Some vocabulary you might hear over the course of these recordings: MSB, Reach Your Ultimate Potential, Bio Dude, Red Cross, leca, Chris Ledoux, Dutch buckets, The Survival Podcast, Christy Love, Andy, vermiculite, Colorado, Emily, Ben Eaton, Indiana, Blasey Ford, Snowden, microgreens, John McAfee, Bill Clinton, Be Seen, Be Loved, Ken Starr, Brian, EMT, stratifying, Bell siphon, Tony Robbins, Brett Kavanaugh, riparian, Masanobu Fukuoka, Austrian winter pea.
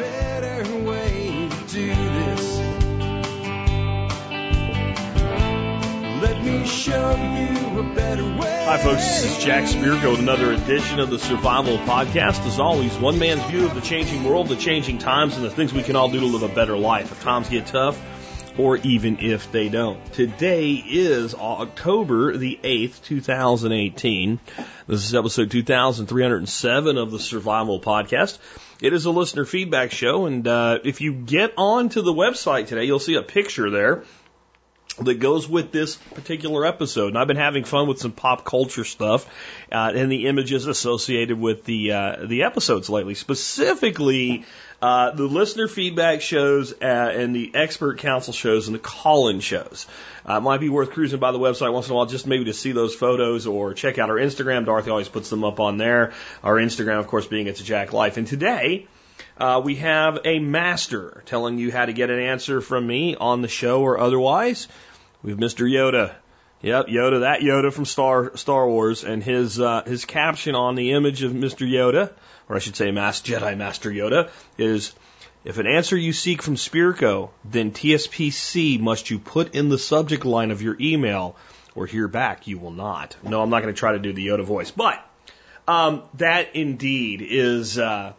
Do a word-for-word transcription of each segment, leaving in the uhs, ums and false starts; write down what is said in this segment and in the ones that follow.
better way to do this. Let me show you a better way. Hi, folks. This is Jack Spierko with another edition of the Survival Podcast. As always, one man's view of the changing world, the changing times, and the things we can all do to live a better life if times get tough, or even if they don't. Today is October the eighth, two thousand eighteen. This is episode two thousand three hundred seven of the Survival Podcast. It is a listener feedback show, and uh, if you get onto the website today, you'll see a picture there that goes with this particular episode. And I've been having fun with some pop culture stuff uh, and the images associated with the uh, the episodes lately, specifically Uh, the listener feedback shows uh, and the expert counsel shows and the call-in shows. Uh, it might be worth cruising by the website once in a while just maybe to see those photos or check out our Instagram. Dorothy always puts them up on there. Our Instagram, of course, being It's a Jack Life. And today uh, we have a master telling you how to get an answer from me on the show or otherwise. We have Mister Yoda. Yep, Yoda, that Yoda from Star Star Wars, and his uh, his caption on the image of Mister Yoda, or I should say Master Jedi Master Yoda, is, if an answer you seek from Spierko, then T S P C must you put in the subject line of your email, or hear back you will not. No, I'm not going to try to do the Yoda voice, but um, that indeed is uh,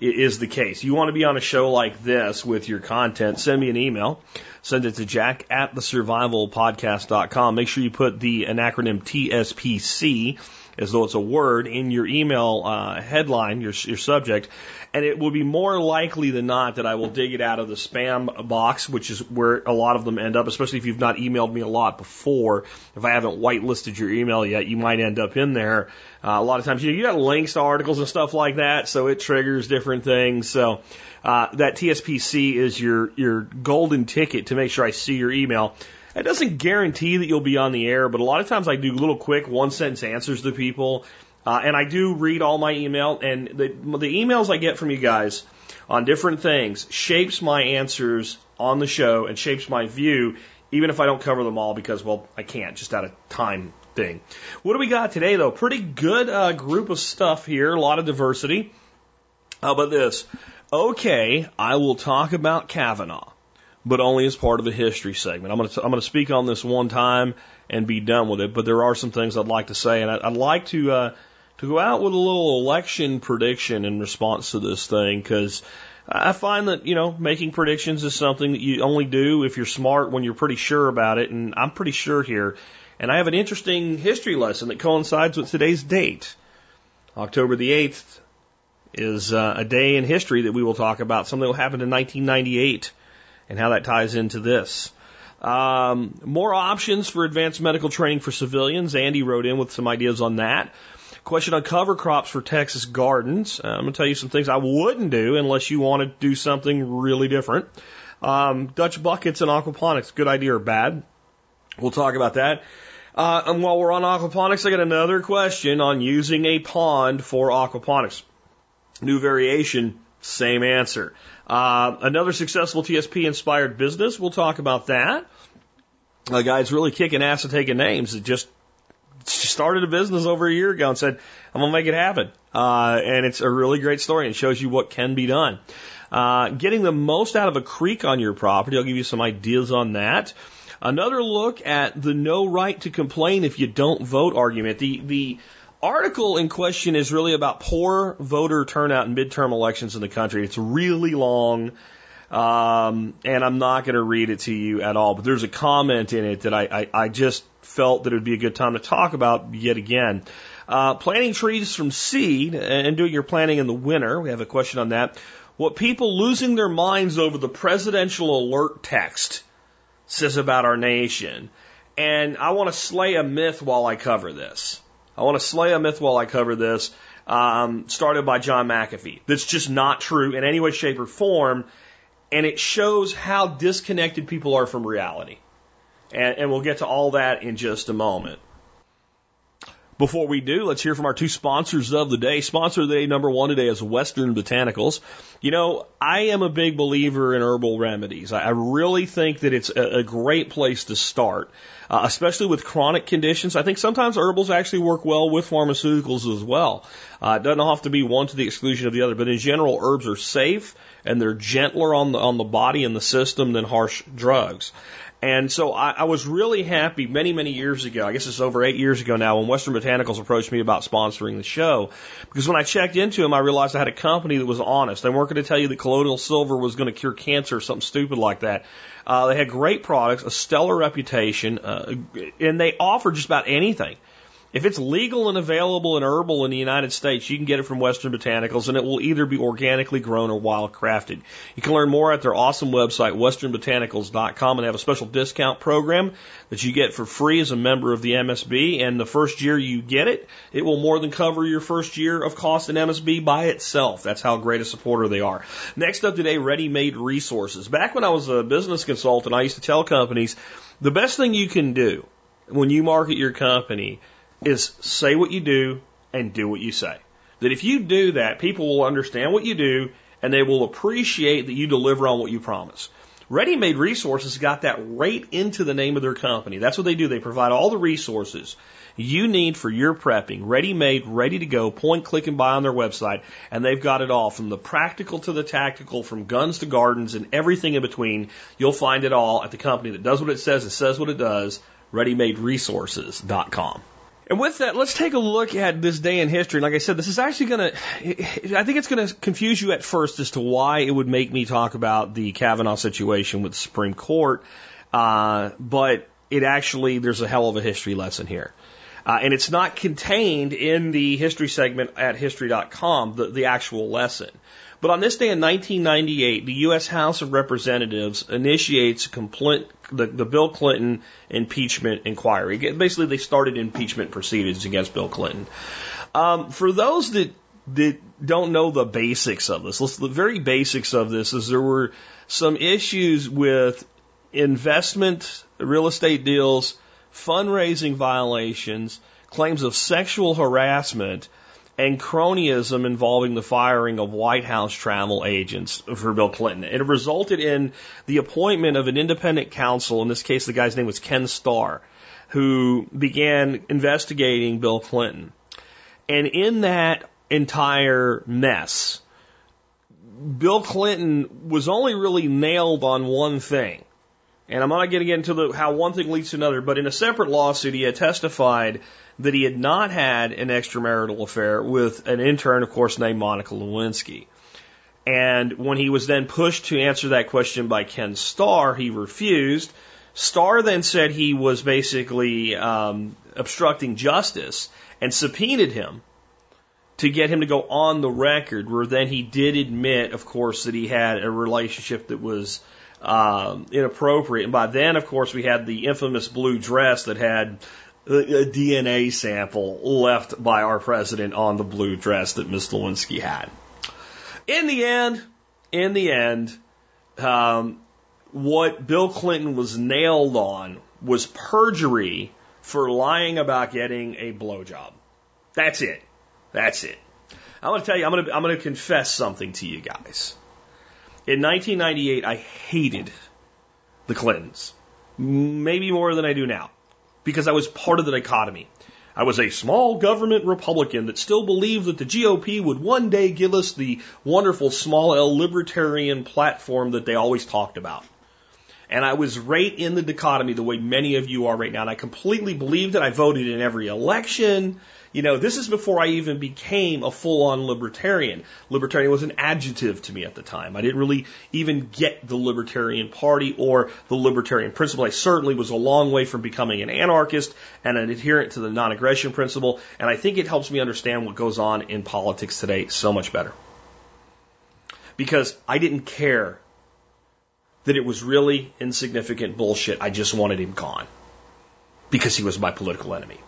is the case. You want to be on a show like this with your content, send me an email. Send it to Jack at the survival podcast dot com. Make sure you put the an acronym T S P C, as though it's a word, in your email uh, headline, your your subject, and it will be more likely than not that I will dig it out of the spam box, which is where a lot of them end up, especially if you've not emailed me a lot before. If I haven't whitelisted your email yet, you might end up in there. Uh, a lot of times, you know, you got links to articles and stuff like that, so it triggers different things. So uh, that T S P C is your your golden ticket to make sure I see your email. It doesn't guarantee that you'll be on the air, but a lot of times I do little quick one-sentence answers to people, uh, and I do read all my email, and the, the emails I get from you guys on different things shapes my answers on the show and shapes my view, even if I don't cover them all because, well, I can't, just out of time thing. What do we got today, though? Pretty good uh, group of stuff here, a lot of diversity. How about this? Okay, I will talk about Kavanaugh, but only as part of the history segment. I'm going to I'm going to speak on this one time and be done with it. But there are some things I'd like to say, and I'd, I'd like to uh, to go out with a little election prediction in response to this thing, because I find that, you know, making predictions is something that you only do if you're smart, when you're pretty sure about it, and I'm pretty sure here. And I have an interesting history lesson that coincides with today's date. October the eighth is uh, a day in history that we will talk about, something that happened in nineteen ninety-eight. And how that ties into this. Um, more options for advanced medical training for civilians. Andy wrote in with some ideas on that. Question on cover crops for Texas gardens. Uh, I'm going to tell you some things I wouldn't do unless you want to do something really different. Um, Dutch buckets and aquaponics, good idea or bad? We'll talk about that. Uh, and while we're on aquaponics, I got another question on using a pond for aquaponics. New variation, same answer. Uh, another successful T S P-inspired business. We'll talk about that. A guy's really kicking ass and taking names. It just started a business over a year ago and said, I'm going to make it happen. Uh, and it's a really great story and shows you what can be done. Uh, getting the most out of a creek on your property. I'll give you some ideas on that. Another look at the no right to complain if you don't vote argument. The, the, article in question is really about poor voter turnout in midterm elections in the country. It's really long, um, and I'm not going to read it to you at all. But there's a comment in it that I, I, I just felt that it would be a good time to talk about yet again. Uh, planting trees from seed and doing your planting in the winter. We have a question on that. What people losing their minds over the presidential alert text says about our nation. And I want to slay a myth while I cover this. I want to slay a myth while I cover this, um, started by John McAfee. That's just not true in any way, shape, or form, and it shows how disconnected people are from reality. And, and we'll get to all that in just a moment. Before we do, let's hear from our two sponsors of the day. Sponsor of the day number one today is Western Botanicals. You know, I am a big believer in herbal remedies. I really think that it's a great place to start, uh, especially with chronic conditions. I think sometimes herbals actually work well with pharmaceuticals as well. Uh, it doesn't have to be one to the exclusion of the other, but in general, herbs are safe and they're gentler on the, on the body and the system than harsh drugs. And so I, I was really happy many, many years ago, I guess it's over eight years ago now, when Western Botanicals approached me about sponsoring the show. Because when I checked into them, I realized I had a company that was honest. They weren't going to tell you that colloidal silver was going to cure cancer or something stupid like that. Uh, they had great products, a stellar reputation, uh, and they offered just about anything. If it's legal and available and herbal in the United States, you can get it from Western Botanicals, and it will either be organically grown or wildcrafted. You can learn more at their awesome website, western botanicals dot com, and they have a special discount program that you get for free as a member of the M S B, and the first year you get it, it will more than cover your first year of cost in M S B by itself. That's how great a supporter they are. Next up today, ready-made resources. Back when I was a business consultant, I used to tell companies, the best thing you can do when you market your company is say what you do and do what you say. That if you do that, people will understand what you do and they will appreciate that you deliver on what you promise. Ready-Made Resources got that right into the name of their company. That's what they do. They provide all the resources you need for your prepping, ready-made, ready to go, point, click, and buy on their website, and they've got it all, from the practical to the tactical, from guns to gardens, and everything in between. You'll find it all at the company that does what it says and says what it does, ready made resources dot com. And with that, let's take a look at this day in history. And like I said, this is actually going to, I think it's going to confuse you at first as to why it would make me talk about the Kavanaugh situation with the Supreme Court. Uh, but it actually, there's a hell of a history lesson here. Uh, and it's not contained in the history segment at history dot com, the, the actual lesson. But on this day in nineteen ninety-eight, the U S House of Representatives initiates compl- the, the Bill Clinton impeachment inquiry. Basically, they started impeachment proceedings against Bill Clinton. Um, for those that, that don't know the basics of this, the very basics of this is there were some issues with investment, real estate deals, fundraising violations, claims of sexual harassment, and cronyism involving the firing of White House travel agents for Bill Clinton. It resulted in the appointment of an independent counsel. In this case, the guy's name was Ken Starr, who began investigating Bill Clinton. And in that entire mess, Bill Clinton was only really nailed on one thing. And I'm not going to get into the, how one thing leads to another, but in a separate lawsuit, he had testified that he had not had an extramarital affair with an intern, of course, named Monica Lewinsky. And when he was then pushed to answer that question by Ken Starr, he refused. Starr then said he was basically um, obstructing justice and subpoenaed him to get him to go on the record, where then he did admit, of course, that he had a relationship that was Um, inappropriate. And by then, of course, we had the infamous blue dress that had a, a D N A sample left by our president on the blue dress that Miz Lewinsky had. In the end, in the end, um, what Bill Clinton was nailed on was perjury for lying about getting a blowjob. That's it. That's it. I'm going to tell you, I'm going to, I'm going to confess something to you guys. In nineteen ninety-eight, I hated the Clintons, maybe more than I do now, because I was part of the dichotomy. I was a small government Republican that still believed that the G O P would one day give us the wonderful small L libertarian platform that they always talked about. And I was right in the dichotomy the way many of you are right now, and I completely believed it. I voted in every election. You know, this is before I even became a full-on libertarian. Libertarian was an adjective to me at the time. I didn't really even get the Libertarian Party or the libertarian principle. I certainly was a long way from becoming an anarchist and an adherent to the non-aggression principle, and I think it helps me understand what goes on in politics today so much better. Because I didn't care that it was really insignificant bullshit. I just wanted him gone because he was my political enemy.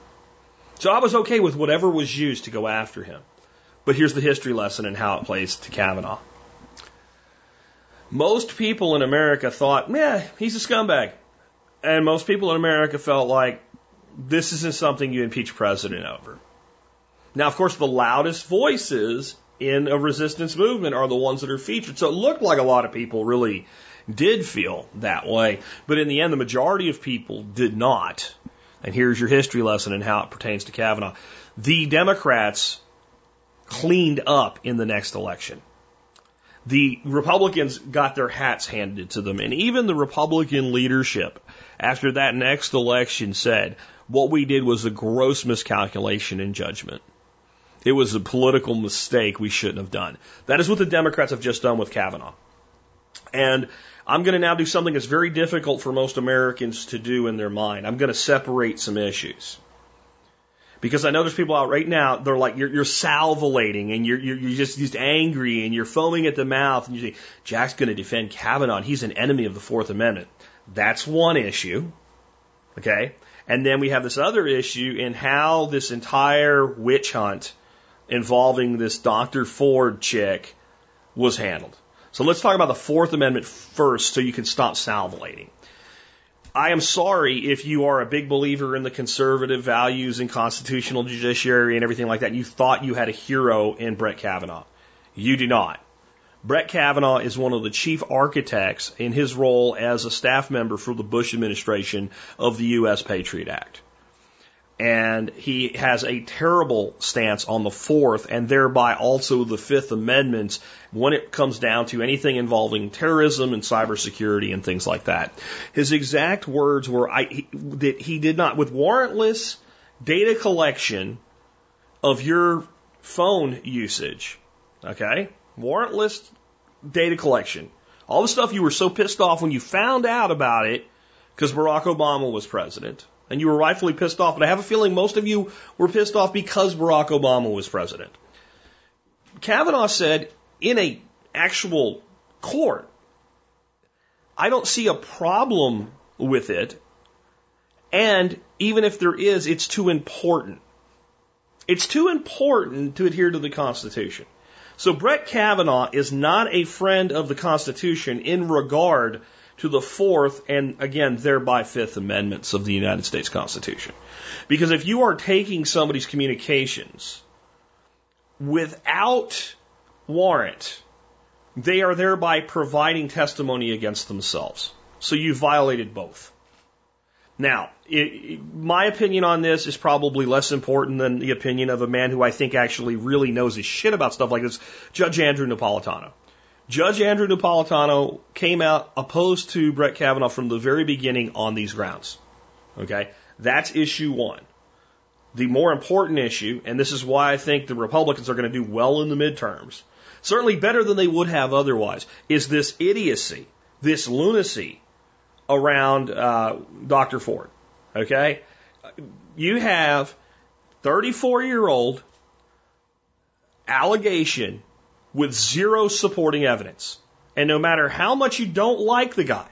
So I was okay with whatever was used to go after him. But here's the history lesson and how it plays to Kavanaugh. Most people in America thought, meh, he's a scumbag. And most people in America felt like, this isn't something you impeach a president over. Now, of course, the loudest voices in a resistance movement are the ones that are featured. So it looked like a lot of people really did feel that way. But in the end, the majority of people did not. And here's your history lesson and how it pertains to Kavanaugh. The Democrats cleaned up in the next election. The Republicans got their hats handed to them. And even the Republican leadership after that next election said, what we did was a gross miscalculation in judgment. It was a political mistake we shouldn't have done. That is what the Democrats have just done with Kavanaugh. And I'm going to now do something that's very difficult for most Americans to do in their mind. I'm going to separate some issues. Because I know there's people out right now, they're like, you're, you're salivating and you're, you're, you're just, just angry and you're foaming at the mouth. And you say, Jack's going to defend Kavanaugh. And he's an enemy of the Fourth Amendment. That's one issue. Okay? And then we have this other issue in how this entire witch hunt involving this Doctor Ford chick was handled. So let's talk about the Fourth Amendment first so you can stop salivating. I am sorry if you are a big believer in the conservative values and constitutional judiciary and everything like that. You thought you had a hero in Brett Kavanaugh. You do not. Brett Kavanaugh is one of the chief architects in his role as a staff member for the Bush administration of the U S Patriot Act. And he has a terrible stance on the Fourth and thereby also the Fifth Amendments when it comes down to anything involving terrorism and cybersecurity and things like that. His exact words were I, he, that he did not, with warrantless data collection of your phone usage, okay, warrantless data collection, all the stuff you were so pissed off when you found out about it because Barack Obama was president. And you were rightfully pissed off, but I have a feeling most of you were pissed off because Barack Obama was president. Kavanaugh said in a actual court, I don't see a problem with it, and even if there is, it's too important. It's too important to adhere to the Constitution. So Brett Kavanaugh is not a friend of the Constitution in regard to the Fourth and, again, thereby Fifth Amendments of the United States Constitution. Because if you are taking somebody's communications without warrant, they are thereby providing testimony against themselves. So you violated both. Now, it, my opinion on this is probably less important than the opinion of a man who I think actually really knows his shit about stuff like this, Judge Andrew Napolitano. Judge Andrew Napolitano came out opposed to Brett Kavanaugh from the very beginning on these grounds. Okay? That's issue one. The more important issue, and this is why I think the Republicans are going to do well in the midterms, certainly better than they would have otherwise, is this idiocy, this lunacy around uh, Doctor Ford. Okay? You have thirty-four-year-old allegation with zero supporting evidence. And no matter how much you don't like the guy,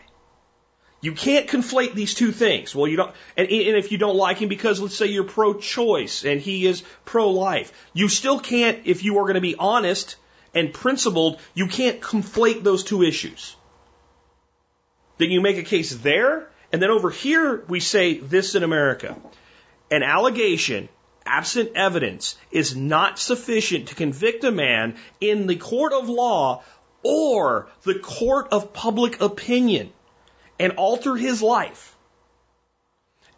you can't conflate these two things. Well, you don't, and, and if you don't like him because, let's say, you're pro-choice and he is pro-life, you still can't, if you are going to be honest and principled, you can't conflate those two issues. Then you make a case there, and then over here we say this in America. An allegation absent evidence is not sufficient to convict a man in the court of law or the court of public opinion and alter his life.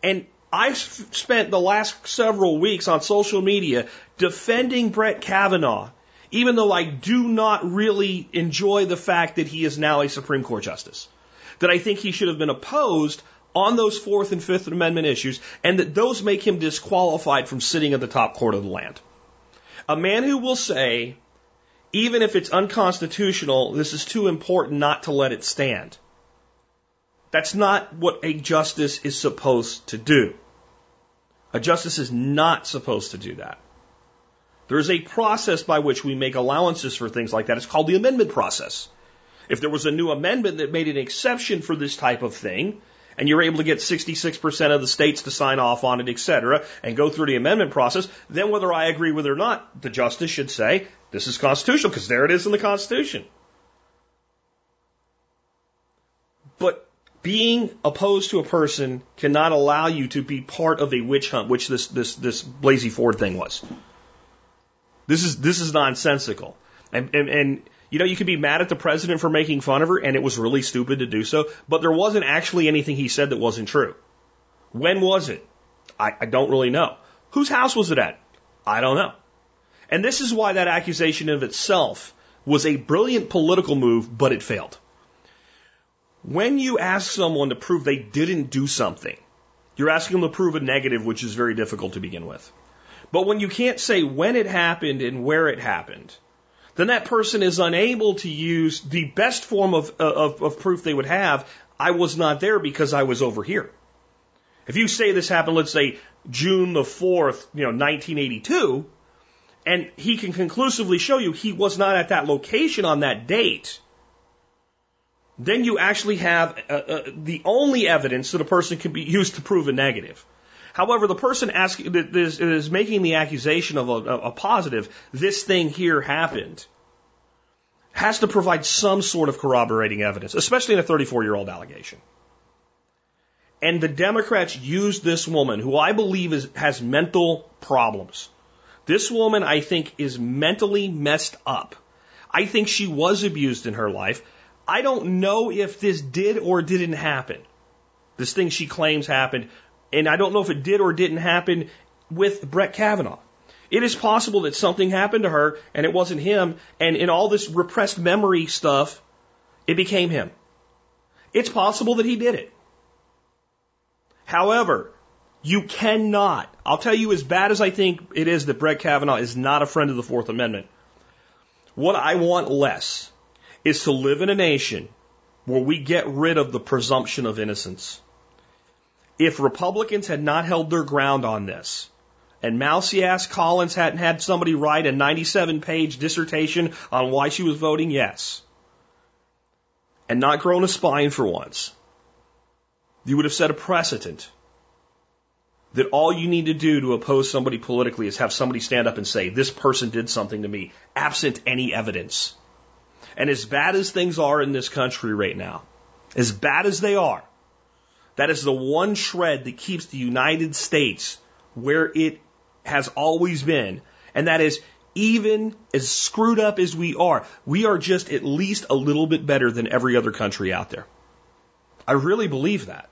And I've spent the last several weeks on social media defending Brett Kavanaugh, even though I do not really enjoy the fact that he is now a Supreme Court justice, that I think he should have been opposed on those Fourth and Fifth Amendment issues, and that those make him disqualified from sitting at the top court of the land. A man who will say, even if it's unconstitutional, this is too important not to let it stand. That's not what a justice is supposed to do. A justice is not supposed to do that. There is a process by which we make allowances for things like that. It's called the amendment process. If there was a new amendment that made an exception for this type of thing, and you're able to get sixty-six percent of the states to sign off on it, et cetera, and go through the amendment process, then whether I agree with it or not, the justice should say, this is constitutional, because there it is in the Constitution. But being opposed to a person cannot allow you to be part of a witch hunt, which this this this Blasey Ford thing was. This is this is nonsensical, and, and and you know you could be mad at the president for making fun of her, and it was really stupid to do so. But there wasn't actually anything he said that wasn't true. When was it? I, I don't really know. Whose house was it at? I don't know. And this is why that accusation of itself was a brilliant political move, but it failed. When you ask someone to prove they didn't do something, you're asking them to prove a negative, which is very difficult to begin with. But when you can't say when it happened and where it happened, then that person is unable to use the best form of, of, of proof they would have. I was not there because I was over here. If you say this happened, let's say June the fourth, you know, nineteen eighty-two, and he can conclusively show you he was not at that location on that date, then you actually have uh, uh, the only evidence that a person can be used to prove a negative. However, the person asking that is, is making the accusation of a, a positive, this thing here happened, has to provide some sort of corroborating evidence, especially in a thirty-four-year-old allegation. And the Democrats used this woman, who I believe is, has mental problems. This woman, I think, is mentally messed up. I think she was abused in her life. I don't know if this did or didn't happen. This thing she claims happened. And I don't know if it did or didn't happen with Brett Kavanaugh. It is possible that something happened to her and it wasn't him. And in all this repressed memory stuff, it became him. It's possible that he did it. However, you cannot, I'll tell you, as bad as I think it is that Brett Kavanaugh is not a friend of the Fourth Amendment, what I want less is to live in a nation where we get rid of the presumption of innocence. If Republicans had not held their ground on this, and mousy-ass Collins hadn't had somebody write a ninety-seven page dissertation on why she was voting yes, and not grown a spine for once, you would have set a precedent that all you need to do to oppose somebody politically is have somebody stand up and say, this person did something to me, absent any evidence. And as bad as things are in this country right now, as bad as they are, that is the one shred that keeps the United States where it has always been. And that is, even as screwed up as we are, we are just at least a little bit better than every other country out there. I really believe that.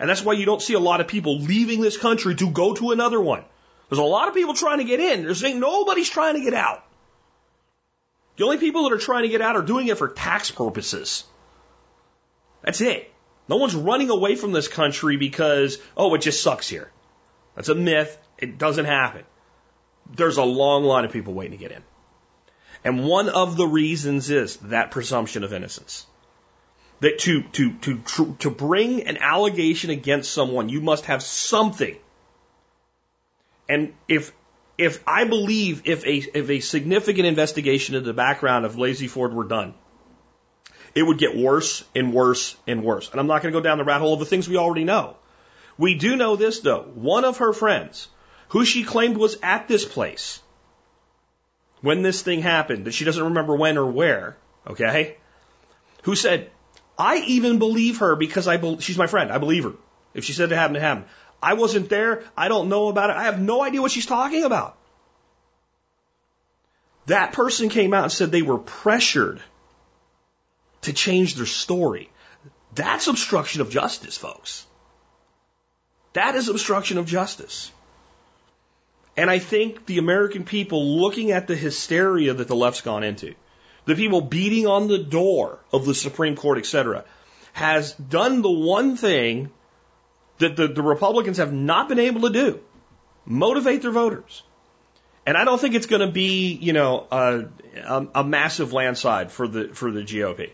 And that's why you don't see a lot of people leaving this country to go to another one. There's a lot of people trying to get in. There's ain't nobody's trying to get out. The only people that are trying to get out are doing it for tax purposes. That's it. No one's running away from this country because, oh, it just sucks here. That's a myth. It doesn't happen. There's a long line of people waiting to get in. And one of the reasons is that presumption of innocence. That to, to, to, to bring an allegation against someone, you must have something. And if, if I believe if a, if a significant investigation into the background of Blasey Ford were done, it would get worse and worse and worse. And I'm not going to go down the rat hole of the things we already know. We do know this though. One of her friends, who she claimed was at this place when this thing happened, that she doesn't remember when or where, okay, who said, I even believe her because I be- she's my friend. I believe her. If she said it happened, it happened. I wasn't there. I don't know about it. I have no idea what she's talking about. That person came out and said they were pressured to change their story. That's obstruction of justice, folks. That is obstruction of justice. And I think the American people, looking at the hysteria that the left's gone into, the people beating on the door of the Supreme Court, et cetera, has done the one thing that the, the Republicans have not been able to do, motivate their voters. And I don't think it's going to be, you know, a, a, a massive landslide for the, for the G O P.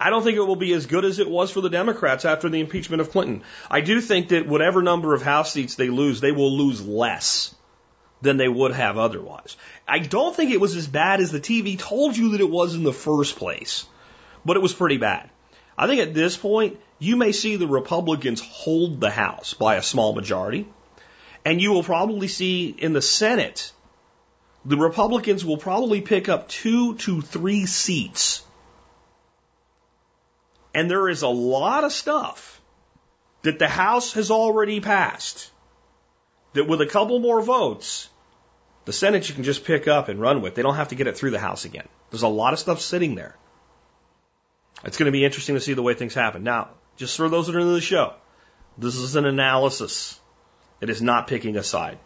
I don't think it will be as good as it was for the Democrats after the impeachment of Clinton. I do think that whatever number of House seats they lose, they will lose less than they would have otherwise. I don't think it was as bad as the T V told you that it was in the first place, but it was pretty bad. I think at this point, you may see the Republicans hold the House by a small majority, and you will probably see in the Senate, the Republicans will probably pick up two to three seats And there is a lot of stuff that the House has already passed that with a couple more votes, the Senate you can just pick up and run with. They don't have to get it through the House again. There's a lot of stuff sitting there. It's going to be interesting to see the way things happen. Now, just for those that are new to the show, this is an analysis. It is not picking a side.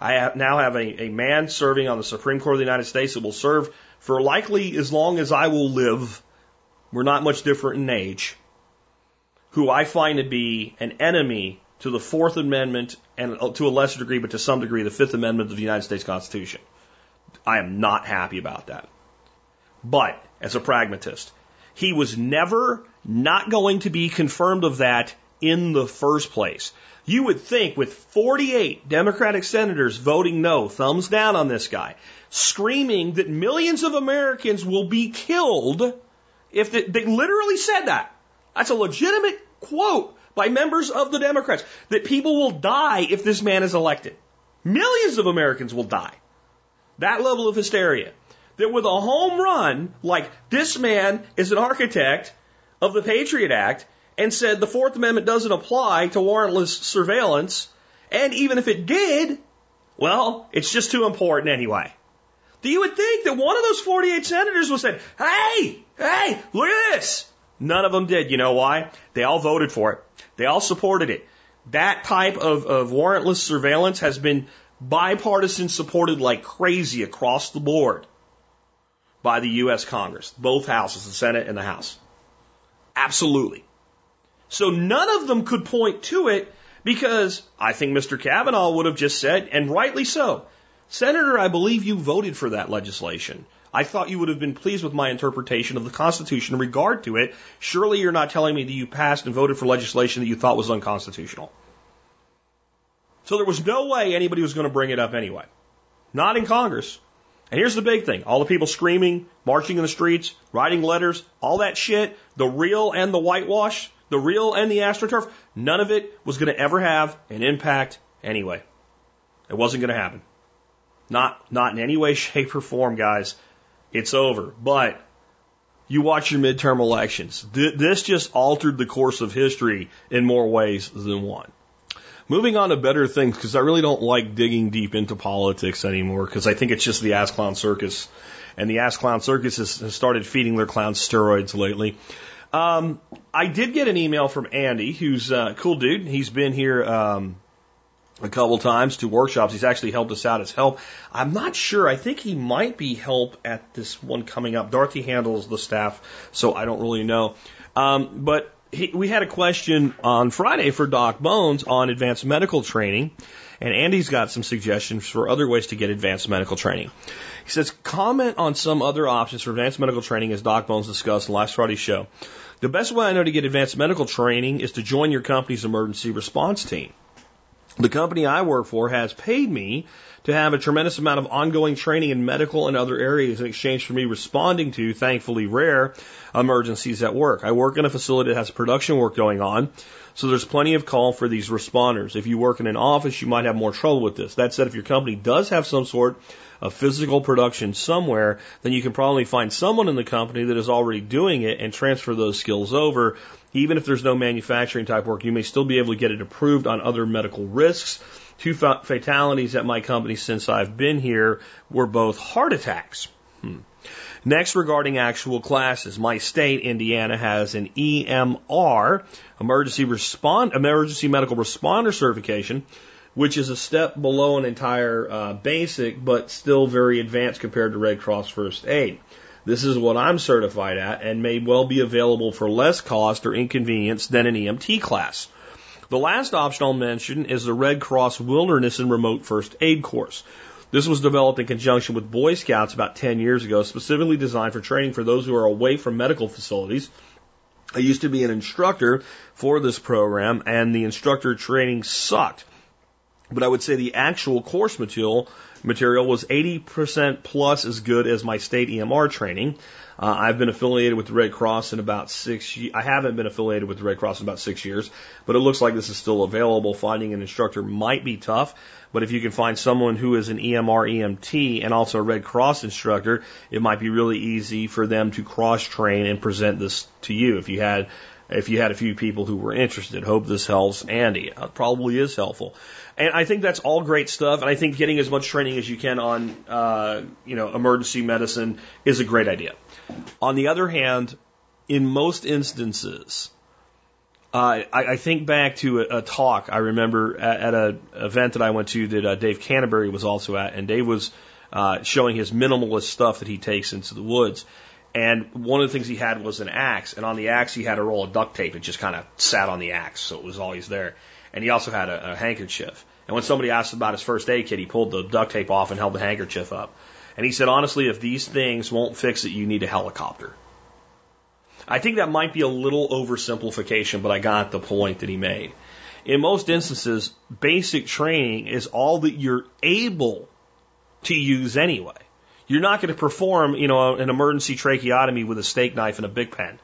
I have, now have a, a man serving on the Supreme Court of the United States that will serve for likely as long as I will live. We're not much different in age. Who I find to be an enemy to the Fourth Amendment and to a lesser degree, but to some degree, the Fifth Amendment of the United States Constitution. I am not happy about that. But, as a pragmatist, he was never not going to be confirmed of that in the first place. You would think with forty-eight Democratic senators voting no, thumbs down on this guy, screaming that millions of Americans will be killed if the, they literally said that. That's a legitimate quote by members of the Democrats, that people will die if this man is elected. Millions of Americans will die. That level of hysteria. That with a home run, like this man is an architect of the Patriot Act, and said the Fourth Amendment doesn't apply to warrantless surveillance, and even if it did, well, it's just too important anyway. Do you would think that one of those forty-eight senators would have said, hey, hey, look at this. None of them did. You know why? They all voted for it. They all supported it. That type of, of warrantless surveillance has been bipartisan supported like crazy across the board by the U S Congress, both houses, the Senate and the House. Absolutely. So none of them could point to it because I think Mister Kavanaugh would have just said, and rightly so, Senator, I believe you voted for that legislation. I thought you would have been pleased with my interpretation of the Constitution in regard to it. Surely you're not telling me that you passed and voted for legislation that you thought was unconstitutional. So there was no way anybody was going to bring it up anyway. Not in Congress. And here's the big thing. All the people screaming, marching in the streets, writing letters, all that shit, the real and the whitewash, the real and the AstroTurf, none of it was going to ever have an impact anyway. It wasn't going to happen. Not, not in any way, shape, or form, guys. It's over. But you watch your midterm elections. Th- this just altered the course of history in more ways than one. Moving on to better things, because I really don't like digging deep into politics anymore, because I think it's just the Ass Clown Circus. And the Ass Clown Circus has, has started feeding their clowns steroids lately. Um, I did get an email from Andy, who's a cool dude. He's been here um, a couple times to workshops. He's actually helped us out as help. I'm not sure. I think he might be help at this one coming up. Dorothy handles the staff, so I don't really know. Um, but he, we had a question on Friday for Doc Bones on advanced medical training, and Andy's got some suggestions for other ways to get advanced medical training. He says, comment on some other options for advanced medical training as Doc Bones discussed in last Friday's show. The best way I know to get advanced medical training is to join your company's emergency response team. The company I work for has paid me to have a tremendous amount of ongoing training in medical and other areas in exchange for me responding to, thankfully rare, emergencies at work. I work in a facility that has production work going on, so there's plenty of call for these responders. If you work in an office, you might have more trouble with this. That said, if your company does have some sort of physical production somewhere, then you can probably find someone in the company that is already doing it and transfer those skills over. Even if there's no manufacturing type work, you may still be able to get it approved on other medical risks. Two fa- fatalities at my company since I've been here were both heart attacks. Hmm. Next, regarding actual classes, my state, Indiana, has an E M R, Emergency Respond, Emergency Medical Responder Certification, which is a step below an entire uh, basic, but still very advanced compared to Red Cross First Aid. This is what I'm certified at and may well be available for less cost or inconvenience than an E M T class. The last option I'll mention is the Red Cross Wilderness and Remote First Aid course. This was developed in conjunction with Boy Scouts about ten years ago, specifically designed for training for those who are away from medical facilities. I used to be an instructor for this program, and the instructor training sucked. But I would say the actual course material material was eighty percent plus as good as my state E M R training. Uh, I've been affiliated with the Red Cross in about six years. I haven't been affiliated with the Red Cross in about six years, but it looks like this is still available. Finding an instructor might be tough, but if you can find someone who is an E M R, E M T, and also a Red Cross instructor, it might be really easy for them to cross-train and present this to you if you had if you had a few people who were interested. Hope this helps, Andy. It probably is helpful. And I think that's all great stuff, and I think getting as much training as you can on uh, you know, emergency medicine is a great idea. On the other hand, in most instances, uh, I, I think back to a, a talk I remember at, at an event that I went to that uh, Dave Canterbury was also at, and Dave was uh, showing his minimalist stuff that he takes into the woods. And one of the things he had was an axe, and on the axe he had a roll of duct tape. It just kind of sat on the axe, so it was always there. And he also had a, a handkerchief. And when somebody asked about his first aid kit, he pulled the duct tape off and held the handkerchief up. And he said, honestly, if these things won't fix it, you need a helicopter. I think that might be a little oversimplification, but I got the point that he made. In most instances, basic training is all that you're able to use anyway. You're not going to perform, you know, an emergency tracheotomy with a steak knife and a big pen.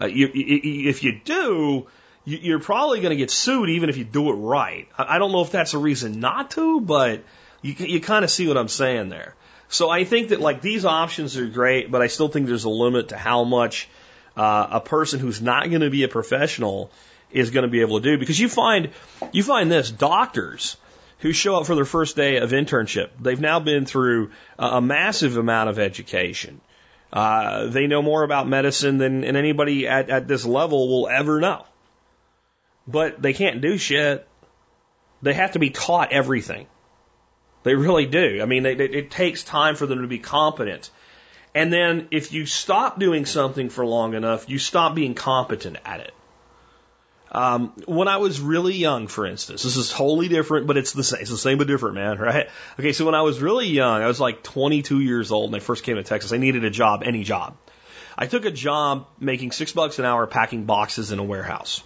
Uh, you, you, if you do, you're probably going to get sued even if you do it right. I don't know if that's a reason not to, but you, you kind of see what I'm saying there. So I think that, like, these options are great, but I still think there's a limit to how much uh, a person who's not going to be a professional is going to be able to do. Because you find you find this, doctors who show up for their first day of internship, they've now been through a massive amount of education. Uh, they know more about medicine than and anybody at, at this level will ever know. But they can't do shit. They have to be taught everything. They really do. I mean, they, they, it takes time for them to be competent. And then if you stop doing something for long enough, you stop being competent at it. Um, when I was really young, for instance, this is totally different, but it's the same. It's the same but different, man, right? Okay, so when I was really young, I was like twenty-two years old and I first came to Texas. I needed a job, any job. I took a job making six bucks an hour packing boxes in a warehouse.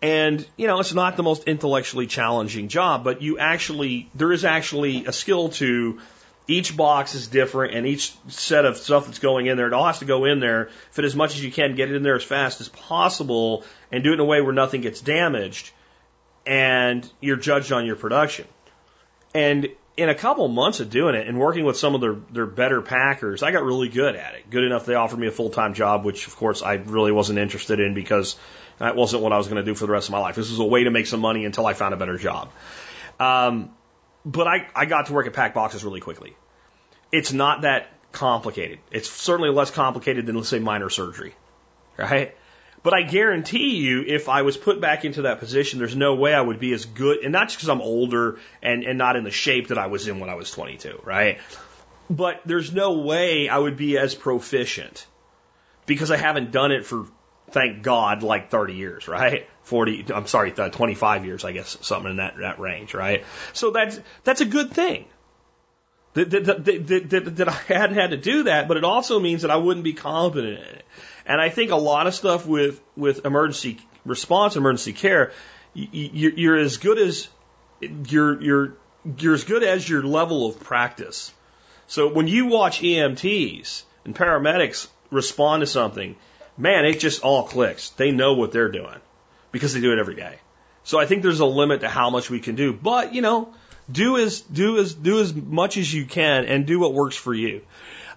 And, you know, it's not the most intellectually challenging job, but you actually, there is actually a skill to each box is different and each set of stuff that's going in there. It all has to go in there, fit as much as you can, get it in there as fast as possible, and do it in a way where nothing gets damaged, and you're judged on your production. And in a couple months of doing it and working with some of their, their better packers, I got really good at it. Good enough they offered me a full-time job, which, of course, I really wasn't interested in because that wasn't what I was going to do for the rest of my life. This was a way to make some money until I found a better job. Um, but I, I got to work at pack boxes really quickly. It's not that complicated. It's certainly less complicated than, let's say, minor surgery, right? But I guarantee you, if I was put back into that position, there's no way I would be as good, and not just because I'm older and, and not in the shape that I was in when I was twenty-two, right? But there's no way I would be as proficient because I haven't done it for, thank God, like thirty years, right? forty, I'm sorry, twenty-five years, I guess, something in that, that range, right? So that's that's a good thing that, that, that, that, that, that I hadn't had to do that, but it also means that I wouldn't be competent in it. And I think a lot of stuff with, with emergency response, emergency care, you, you're as good as you're you're you're as good as your level of practice. So when you watch E M Ts and paramedics respond to something, man, it just all clicks. They know what they're doing because they do it every day. So I think there's a limit to how much we can do, but you know, do as do as do as much as you can and do what works for you.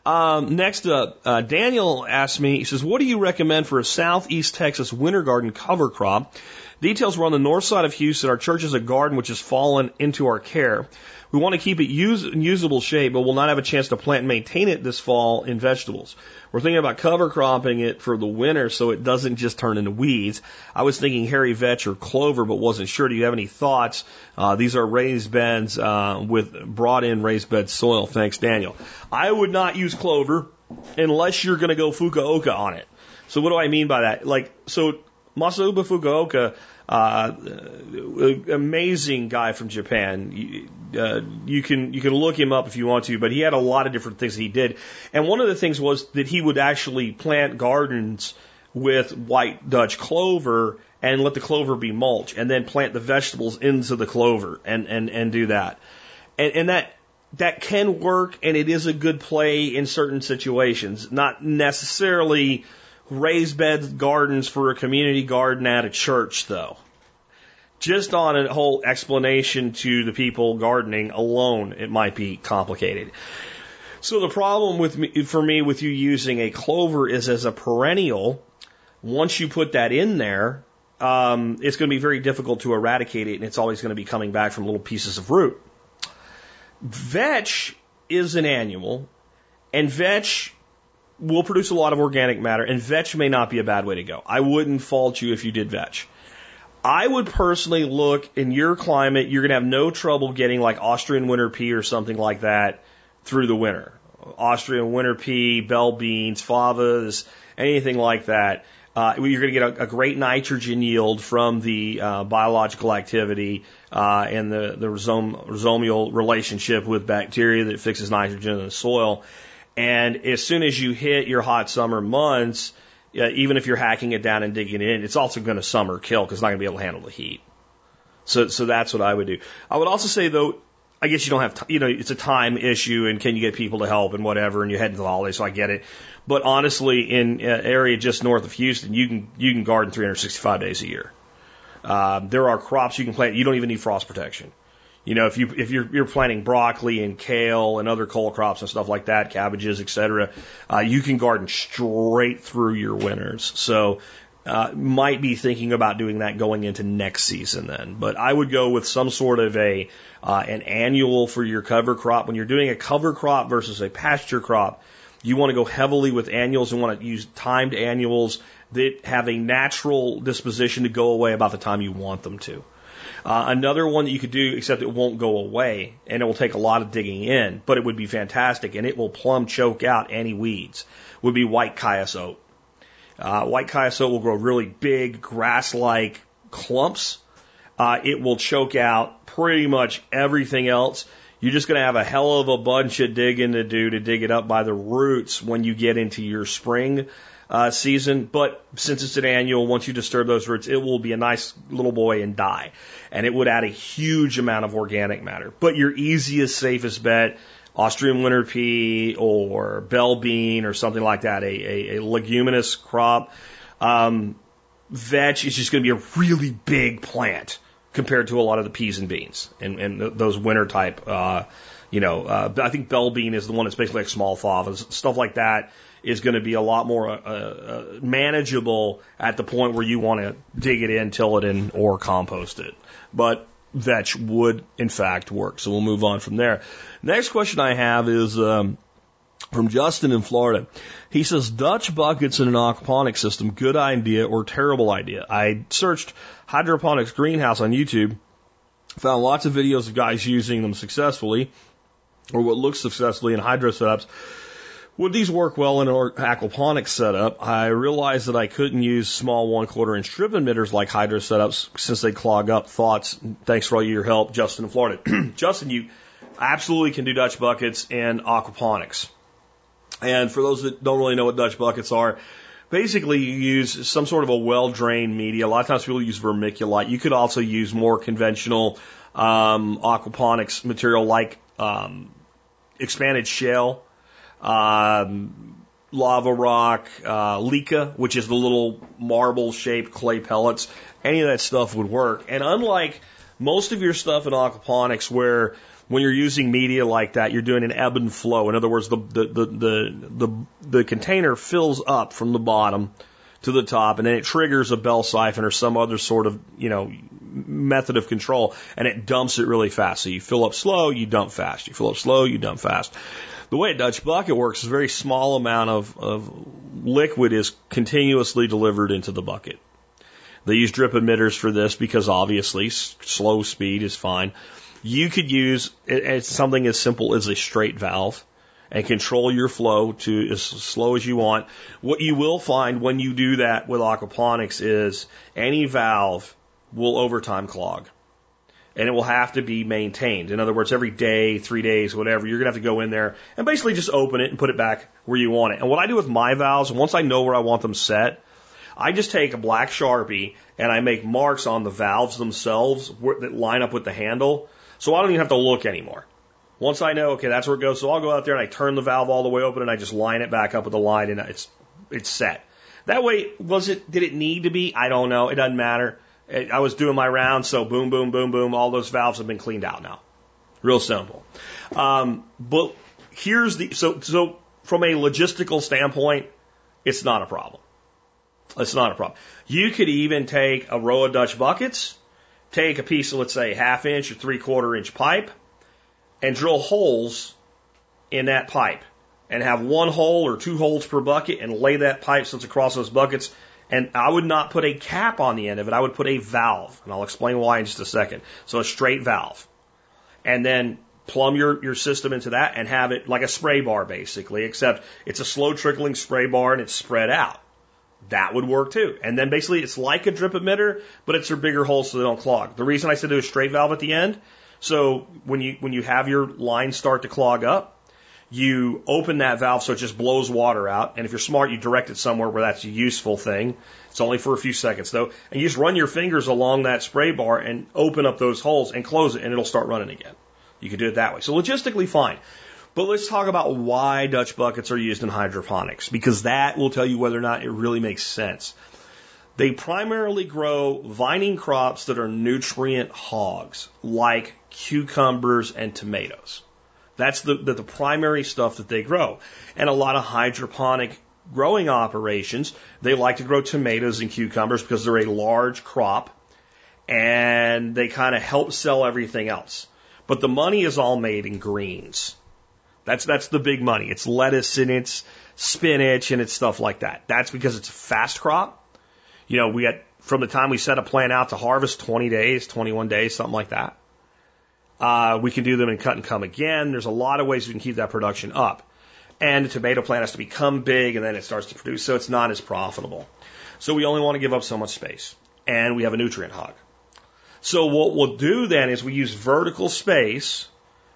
Um, next up, uh, Daniel asked me, he says, what do you recommend for a southeast Texas winter garden cover crop? Details were on the north side of Houston. Our church is a garden which has fallen into our care. We want to keep it use, in usable shape, but we'll not have a chance to plant and maintain it this fall in vegetables. We're thinking about cover cropping it for the winter so it doesn't just turn into weeds. I was thinking hairy vetch or clover, but wasn't sure. Do you have any thoughts? Uh, these are raised beds uh, with brought in raised bed soil. Thanks, Daniel. I would not use clover unless you're going to go Fukuoka on it. So what do I mean by that? Like, so Masanobu Fukuoka, uh, amazing guy from Japan. You, uh, you can you can look him up if you want to, but he had a lot of different things that he did. And one of the things was that he would actually plant gardens with white Dutch clover and let the clover be mulch, and then plant the vegetables into the clover and and, and do that. And, and that that can work, and it is a good play in certain situations. Not necessarily raised bed gardens for a community garden at a church, though. Just on a whole explanation to the people gardening alone, it might be complicated. So the problem with me, for me with you using a clover is as a perennial, once you put that in there, um, it's going to be very difficult to eradicate it, and it's always going to be coming back from little pieces of root. Vetch is an annual, and vetch will produce a lot of organic matter, and vetch may not be a bad way to go. I wouldn't fault you if you did vetch. I would personally look, in your climate, you're going to have no trouble getting like Austrian winter pea or something like that through the winter. Austrian winter pea, bell beans, favas, anything like that. Uh, you're going to get a, a great nitrogen yield from the uh, biological activity uh, and the, the rhizom- rhizomial relationship with bacteria that fixes nitrogen in the soil. And as soon as you hit your hot summer months, uh, even if you're hacking it down and digging it in, it's also going to summer kill because it's not going to be able to handle the heat. So, so that's what I would do. I would also say, though, I guess you don't have, t- you know, it's a time issue, and can you get people to help and whatever, and you're heading to the holidays, so I get it. But honestly, in an area just north of Houston, you can you can garden three hundred sixty-five days a year. Uh, there are crops you can plant. You don't even need frost protection. You know, if you if you're you're planting broccoli and kale and other cole crops and stuff like that, cabbages, et cetera, uh, you can garden straight through your winters. So, uh, might be thinking about doing that going into next season then. But I would go with some sort of a uh, an annual for your cover crop. When you're doing a cover crop versus a pasture crop, you want to go heavily with annuals and want to use timed annuals that have a natural disposition to go away about the time you want them to. Uh, another one that you could do, except it won't go away, and it will take a lot of digging in, but it would be fantastic, and it will plumb choke out any weeds, would be white Chiasote. Uh, white Chiasote will grow really big, grass-like clumps. Uh, it will choke out pretty much everything else. You're just going to have a hell of a bunch of digging to do to dig it up by the roots when you get into your spring uh, season. But since it's an annual, once you disturb those roots, it will be a nice little boy and die. And it would add a huge amount of organic matter. But your easiest, safest bet, Austrian winter pea or bell bean or something like that, a, a, a leguminous crop. Um, vetch is just going to be a really big plant compared to a lot of the peas and beans and, and those winter type, uh, you know, uh, I think bell bean is the one that's basically like small favas. Stuff like that is going to be a lot more uh, uh, manageable at the point where you want to dig it in, till it in, or compost it. But vetch would, in fact, work. So we'll move on from there. Next question I have is um, from Justin in Florida. He says, Dutch buckets in an aquaponic system, good idea or terrible idea? I searched hydroponics greenhouse on YouTube, found lots of videos of guys using them successfully, or what looks successfully in hydro setups. Would these work well in an aquaponics setup? I realized that I couldn't use small one quarter inch drip emitters like hydro setups since they clog up. Thoughts? Thanks for all your help, Justin in Florida. Justin, you absolutely can do Dutch buckets in aquaponics. And for those that don't really know what Dutch buckets are, basically you use some sort of a well-drained media. A lot of times people use vermiculite. You could also use more conventional um, aquaponics material like um, expanded shale, um, lava rock, uh, leca, which is the little marble-shaped clay pellets. Any of that stuff would work. And unlike most of your stuff in aquaponics where when you're using media like that, you're doing an ebb and flow. In other words, the the, the the the the container fills up from the bottom to the top, and then it triggers a Bell siphon or some other sort of, you know, method of control, and it dumps it really fast. So you fill up slow, you dump fast. You fill up slow, you dump fast. The way a Dutch bucket works is a very small amount of, of liquid is continuously delivered into the bucket. They use drip emitters for this because obviously s- slow speed is fine. You could use it's something as simple as a straight valve and control your flow to as slow as you want. What you will find when you do that with aquaponics is any valve will over time clog, and it will have to be maintained. In other words, every day, three days, whatever, you're going to have to go in there and basically just open it and put it back where you want it. And what I do with my valves, once I know where I want them set, I just take a black Sharpie and I make marks on the valves themselves that line up with the handle. So I don't even have to look anymore. Once I know, okay, that's where it goes, so I'll go out there and I turn the valve all the way open and I just line it back up with a line and it's it's set. That way, was it? Did it need to be? I don't know. It doesn't matter. I was doing my rounds, so boom, boom, boom, boom. All those valves have been cleaned out now. Real simple. Um, but here's the so so from a logistical standpoint, it's not a problem. It's not a problem. You could even take a row of Dutch buckets, take a piece of, let's say, half inch or three quarter inch pipe, and drill holes in that pipe and have one hole or two holes per bucket and lay that pipe so it's across those buckets. And I would not put a cap on the end of it. I would put a valve, and I'll explain why in just a second. So a straight valve. And then plumb your, your system into that and have it like a spray bar, basically, except it's a slow trickling spray bar and it's spread out. That would work too. And then basically it's like a drip emitter, but it's for bigger holes so they don't clog. The reason I said do a straight valve at the end, so when you when you have your line start to clog up, you open that valve so it just blows water out. And if you're smart, you direct it somewhere where that's a useful thing. It's only for a few seconds though. And you just run your fingers along that spray bar and open up those holes and close it and it'll start running again. You can do it that way. So logistically fine. But let's talk about why Dutch buckets are used in hydroponics, because that will tell you whether or not it really makes sense. They primarily grow vining crops that are nutrient hogs, like cucumbers and tomatoes. That's the, the, the primary stuff that they grow. And a lot of hydroponic growing operations, they like to grow tomatoes and cucumbers because they're a large crop, and they kind of help sell everything else. But the money is all made in greens. That's that's the big money. It's lettuce and it's spinach and it's stuff like that. That's because it's a fast crop. You know, we had, from the time we set a plant out to harvest, twenty days, twenty-one days, something like that. Uh, we can do them in cut and come again. There's a lot of ways we can keep that production up. And the tomato plant has to become big and then it starts to produce, so it's not as profitable. So we only want to give up so much space. And we have a nutrient hog. So what we'll do then is we use vertical space.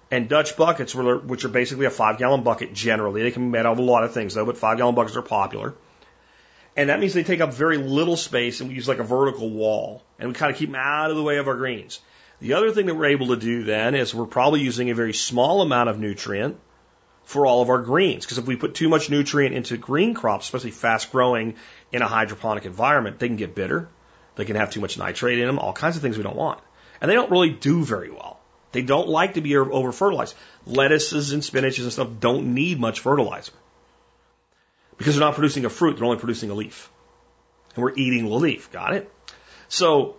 And Dutch buckets, which are basically a five-gallon bucket generally. They can be made out of a lot of things, though, but five-gallon buckets are popular. And that means they take up very little space, and we use like a vertical wall. And we kind of keep them out of the way of our greens. The other thing that we're able to do then is we're probably using a very small amount of nutrient for all of our greens. Because if we put too much nutrient into green crops, especially fast-growing in a hydroponic environment, they can get bitter. They can have too much nitrate in them, all kinds of things we don't want. And they don't really do very well. They don't like to be over-fertilized. Lettuces and spinaches and stuff don't need much fertilizer because they're not producing a fruit. They're only producing a leaf. And we're eating the leaf. Got it? So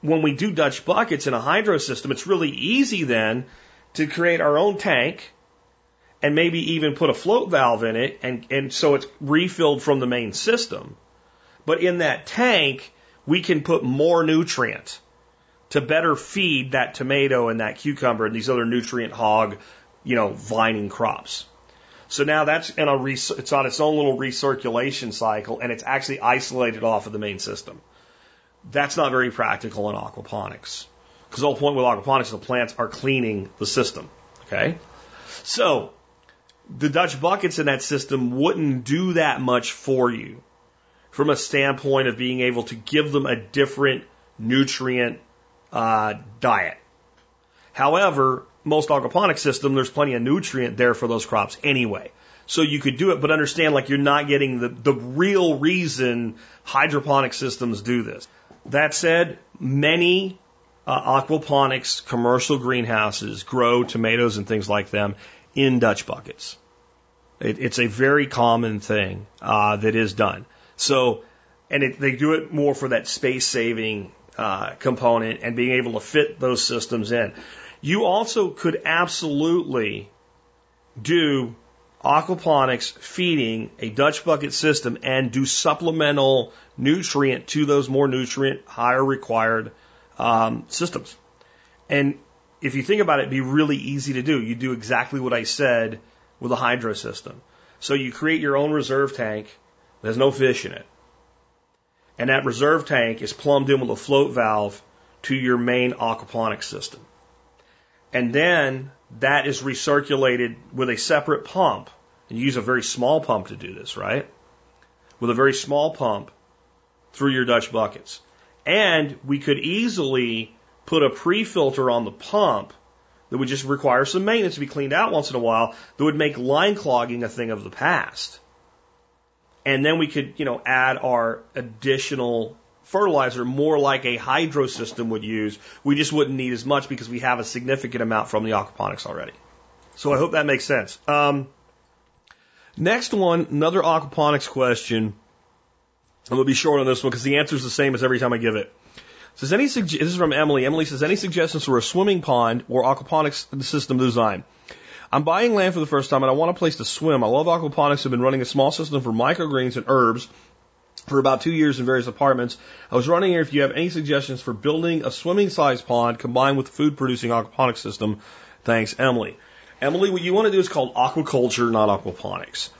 when we do Dutch buckets in a hydro system, it's really easy then to create our own tank and maybe even put a float valve in it, and, and so it's refilled from the main system. But in that tank, we can put more nutrient to better feed that tomato and that cucumber and these other nutrient hog, you know, vining crops. So now that's in a res- it's on its own little recirculation cycle, and it's actually isolated off of the main system. That's not very practical in aquaponics, because the whole point with aquaponics is the plants are cleaning the system. Okay, so the Dutch buckets in that system wouldn't do that much for you from a standpoint of being able to give them a different nutrient Uh, diet. However, most aquaponic system, there's plenty of nutrient there for those crops anyway. So you could do it, but understand like you're not getting the, the real reason hydroponic systems do this. That said, many uh, aquaponics commercial greenhouses grow tomatoes and things like them in Dutch buckets. It, it's a very common thing uh, that is done. So, and it, they do it more for that space saving Uh, component and being able to fit those systems in. You also could absolutely do aquaponics feeding a Dutch bucket system and do supplemental nutrient to those more nutrient, higher required um, systems. And if you think about it, it'd be really easy to do. You do exactly what I said with a hydro system. So you create your own reserve tank. There's no fish in it. And that reserve tank is plumbed in with a float valve to your main aquaponics system. And then that is recirculated with a separate pump. And you use a very small pump to do this, right? With a very small pump through your Dutch buckets. And we could easily put a pre-filter on the pump that would just require some maintenance to be cleaned out once in a while that would make line clogging a thing of the past. And then we could, you know, add our additional fertilizer more like a hydro system would use. We just wouldn't need as much because we have a significant amount from the aquaponics already. So I hope that makes sense. Um, next one, another aquaponics question. I'm going to be short on this one because the answer is the same as every time I give it. Says any this is from Emily. Emily says, any suggestions for a swimming pond or aquaponics system design? I'm buying land for the first time and I want a place to swim. I love aquaponics. I've been running a small system for microgreens and herbs for about two years in various apartments. I was running here if you have any suggestions for building a swimming-sized pond combined with a food-producing aquaponics system. Thanks, Emily. Emily, what you want to do is called aquaculture, not aquaponics.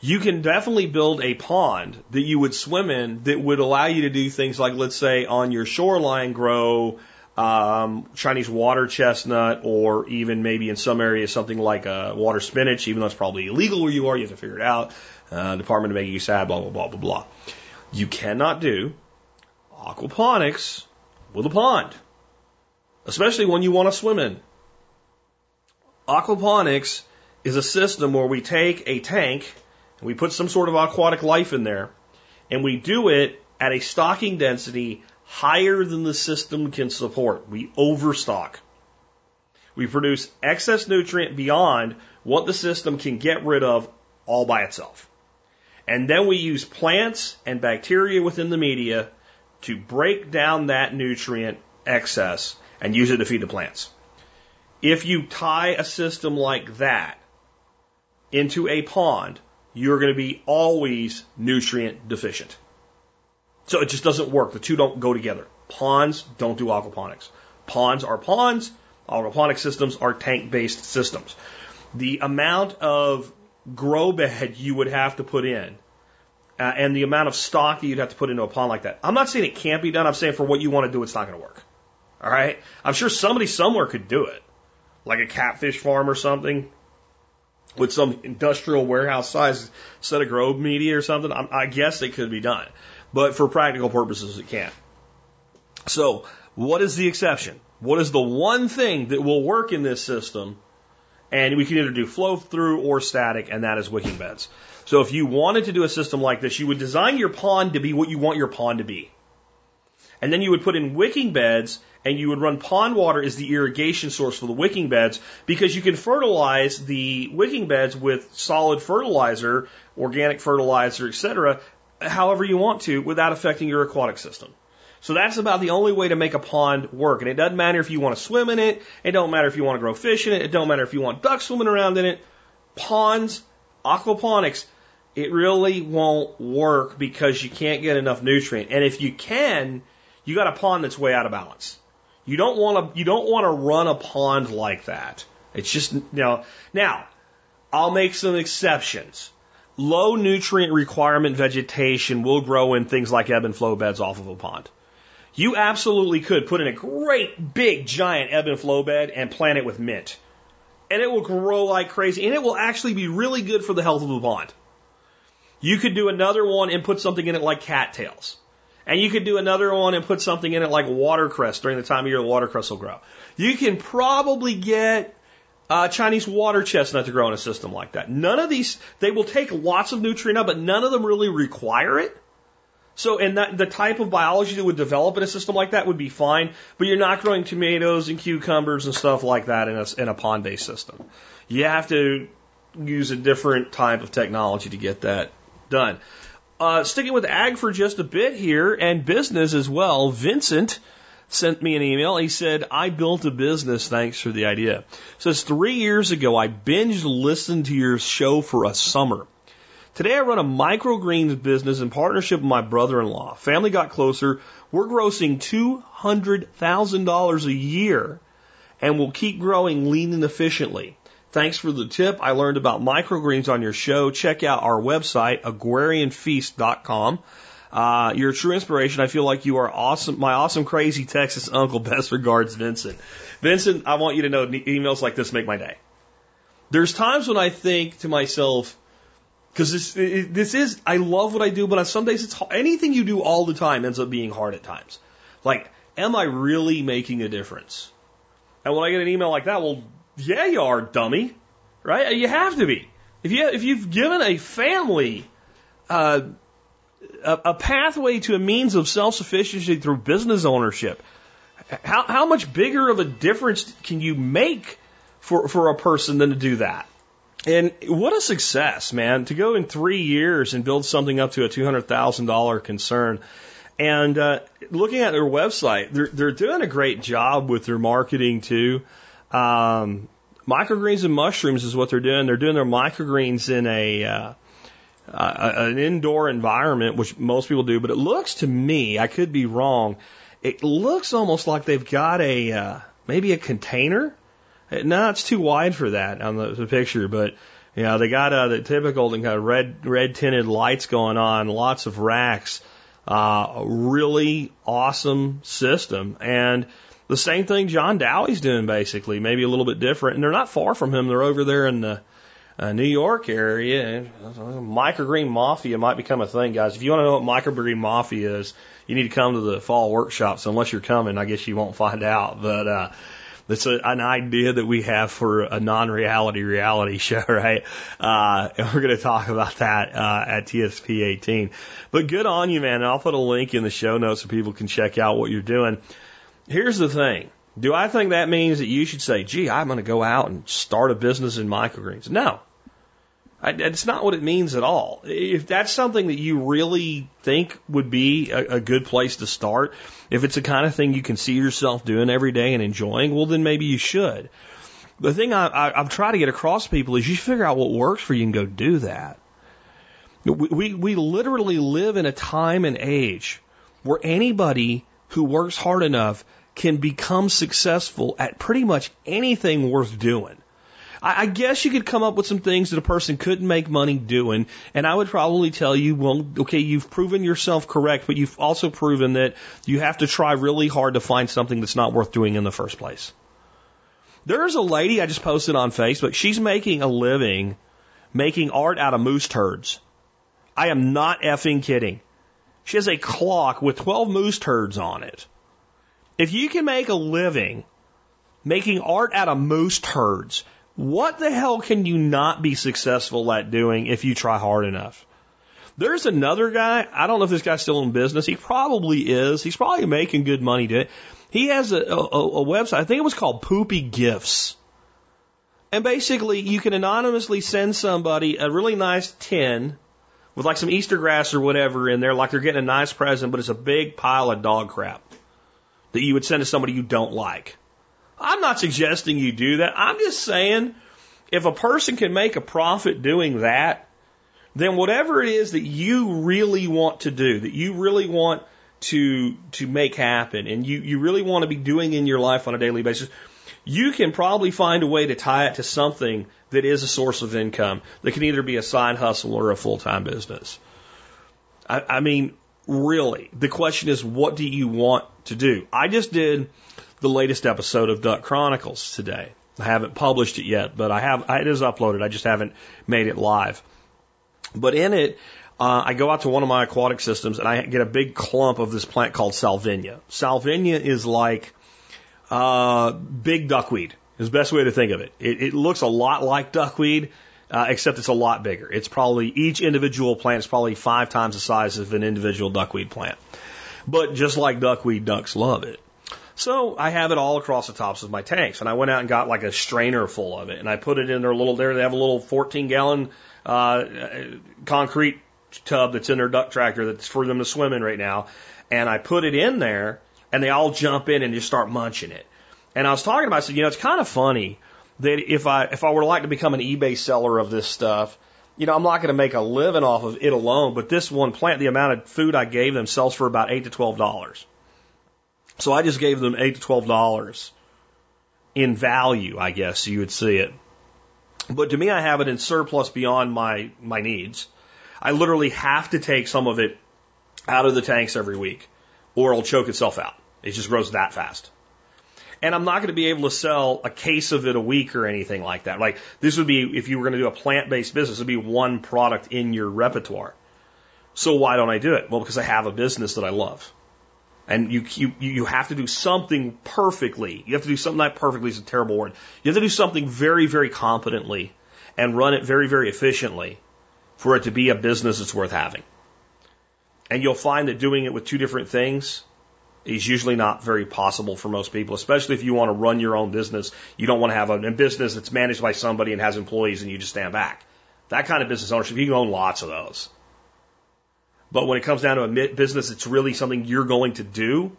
You can definitely build a pond that you would swim in that would allow you to do things like, let's say, on your shoreline grow um, Chinese water chestnut, or even maybe in some areas something like a water spinach, even though it's probably illegal where you are. You have to figure it out. Uh, Department of Ag, you sad, blah, blah, blah, blah, blah. You cannot do aquaponics with a pond, especially one you want to swim in. Aquaponics is a system where we take a tank and we put some sort of aquatic life in there, and we do it at a stocking density higher than the system can support. We overstock. We produce excess nutrient beyond what the system can get rid of all by itself. And then we use plants and bacteria within the media to break down that nutrient excess and use it to feed the plants. If you tie a system like that into a pond, you're going to be always nutrient deficient. So it just doesn't work. The two don't go together. Ponds don't do aquaponics. Ponds are ponds. Aquaponic systems are tank-based systems. The amount of grow bed you would have to put in uh, and the amount of stock that you'd have to put into a pond like that. I'm not saying it can't be done. I'm saying for what you want to do, it's not going to work. All right? I'm sure somebody somewhere could do it, like a catfish farm or something, with some industrial warehouse size set of grow media or something. I, I guess it could be done. But for practical purposes, it can't. So what is the exception? What is the one thing that will work in this system? And we can either do flow through or static, and that is wicking beds. So if you wanted to do a system like this, you would design your pond to be what you want your pond to be. And then you would put in wicking beds, and you would run pond water as the irrigation source for the wicking beds, because you can fertilize the wicking beds with solid fertilizer, organic fertilizer, et cetera, however you want to, without affecting your aquatic system. So that's about the only way to make a pond work. And it doesn't matter if you want to swim in it. It don't matter if you want to grow fish in it. It don't matter if you want ducks swimming around in it. Ponds, aquaponics, it really won't work because you can't get enough nutrient. And if you can, you got a pond that's way out of balance. You don't want to, you don't want to run a pond like that. It's just, you know, now, I'll make some exceptions. Low nutrient requirement vegetation will grow in things like ebb and flow beds off of a pond. You absolutely could put in a great big giant ebb and flow bed and plant it with mint. And it will grow like crazy, and it will actually be really good for the health of the pond. You could do another one and put something in it like cattails. And you could do another one and put something in it like watercress. During the time of year, the watercress will grow. You can probably get uh, Chinese water chestnut to grow in a system like that. None of these, they will take lots of nutrient up, but none of them really require it. So, and that, the type of biology that would develop in a system like that would be fine, but you're not growing tomatoes and cucumbers and stuff like that in a, in a pond-based system. You have to use a different type of technology to get that done. Uh, sticking with ag for just a bit here, and business as well, Vincent sent me an email. He said, I built a business, thanks for the idea. Says, three years ago, I binge listened to your show for a summer. Today I run a microgreens business in partnership with my brother-in-law. Family got closer. We're grossing two hundred thousand dollars a year and will keep growing lean and efficiently. Thanks for the tip. I learned about microgreens on your show. Check out our website, agrarian feast dot com. Uh, you're a true inspiration. I feel like you are awesome. My awesome, crazy Texas uncle. Best regards, Vincent. Vincent, I want you to know emails like this make my day. There's times when I think to myself, because this, this is, I love what I do, but on some days it's hard. Anything you do all the time ends up being hard at times. Like, am I really making a difference? And when I get an email like that, well, yeah, you are, dummy, right? You have to be. If you if you've given a family uh, a, a pathway to a means of self-sufficiency through business ownership, how how much bigger of a difference can you make for for a person than to do that? And what a success, man, to go in three years and build something up to a two hundred thousand dollars concern. And uh, looking at their website, they're, they're doing a great job with their marketing, too. Um, microgreens and mushrooms is what they're doing. They're doing their microgreens in a uh, uh, an indoor environment, which most people do. But it looks to me, I could be wrong, it looks almost like they've got a uh, maybe a container. No, it's too wide for that on the, the picture, but you know, they got uh, the typical kind of red red tinted lights going on, lots of racks, uh, a really awesome system. And the same thing John Dowey's doing, basically, maybe a little bit different. And they're not far from him. They're over there in the uh, New York area. Microgreen Mafia might become a thing, guys. If you want to know what Microgreen Mafia is, you need to come to the fall workshops. Unless you're coming, I guess you won't find out. But uh, that's a, an idea that we have for a non-reality reality show, right? Uh, and we're going to talk about that uh, at T S P eighteen. But good on you, man. And I'll put a link in the show notes so people can check out what you're doing. Here's the thing. Do I think that means that you should say, gee, I'm going to go out and start a business in microgreens? No. I, it's not what it means at all. If that's something that you really think would be a, a good place to start, if it's the kind of thing you can see yourself doing every day and enjoying, well, then maybe you should. The thing I, I, I'm trying to get across to people is you figure out what works for you and go do that. We, we, we literally live in a time and age where anybody who works hard enough can become successful at pretty much anything worth doing. I guess you could come up with some things that a person couldn't make money doing, and I would probably tell you, well, okay, you've proven yourself correct, but you've also proven that you have to try really hard to find something that's not worth doing in the first place. There's a lady I just posted on Facebook. She's making a living making art out of moose turds. I am not effing kidding. She has a clock with twelve moose turds on it. If you can make a living making art out of moose turds, what the hell can you not be successful at doing if you try hard enough? There's another guy. I don't know if this guy's still in business. He probably is. He's probably making good money doing it. He has a, a, a website. I think it was called Poopy Gifts. And basically, you can anonymously send somebody a really nice tin with like some Easter grass or whatever in there, like they're getting a nice present, but it's a big pile of dog crap that you would send to somebody you don't like. I'm not suggesting you do that. I'm just saying if a person can make a profit doing that, then whatever it is that you really want to do, that you really want to to make happen, and you, you really want to be doing in your life on a daily basis, you can probably find a way to tie it to something that is a source of income that can either be a side hustle or a full-time business. I, I mean, really, the question is, what do you want to do? I just did the latest episode of Duck Chronicles today. I haven't published it yet, but I have. It is uploaded. I just haven't made it live. But in it, uh, I go out to one of my aquatic systems and I get a big clump of this plant called Salvinia. Salvinia is like uh, big duckweed. Is the best way to think of it. It, it looks a lot like duckweed, uh, except it's a lot bigger. It's probably each individual plant is probably five times the size of an individual duckweed plant. But just like duckweed, ducks love it. So I have it all across the tops of my tanks, and I went out and got like a strainer full of it, and I put it in their little there. They have a little fourteen gallon uh, concrete tub that's in their duck tractor that's for them to swim in right now, and I put it in there, and they all jump in and just start munching it. And I was talking about, I said, you know, it's kind of funny that if I if I were like to become an eBay seller of this stuff, you know, I'm not going to make a living off of it alone, but this one plant, the amount of food I gave them sells for about eight to twelve dollars. So I just gave them eight to twelve dollars in value, I guess you would see it. But to me, I have it in surplus beyond my, my needs. I literally have to take some of it out of the tanks every week, or it'll choke itself out. It just grows that fast. And I'm not going to be able to sell a case of it a week or anything like that. Like this would be if you were going to do a plant-based business, it would be one product in your repertoire. So why don't I do it? Well, because I have a business that I love. And you, you, you have to do something perfectly. You have to do something, not perfectly is a terrible word. You have to do something very, very competently and run it very, very efficiently for it to be a business that's worth having. And you'll find that doing it with two different things is usually not very possible for most people, especially if you want to run your own business. You don't want to have a business that's managed by somebody and has employees and you just stand back. That kind of business ownership, you can own lots of those. But when it comes down to a business that's really something you're going to do,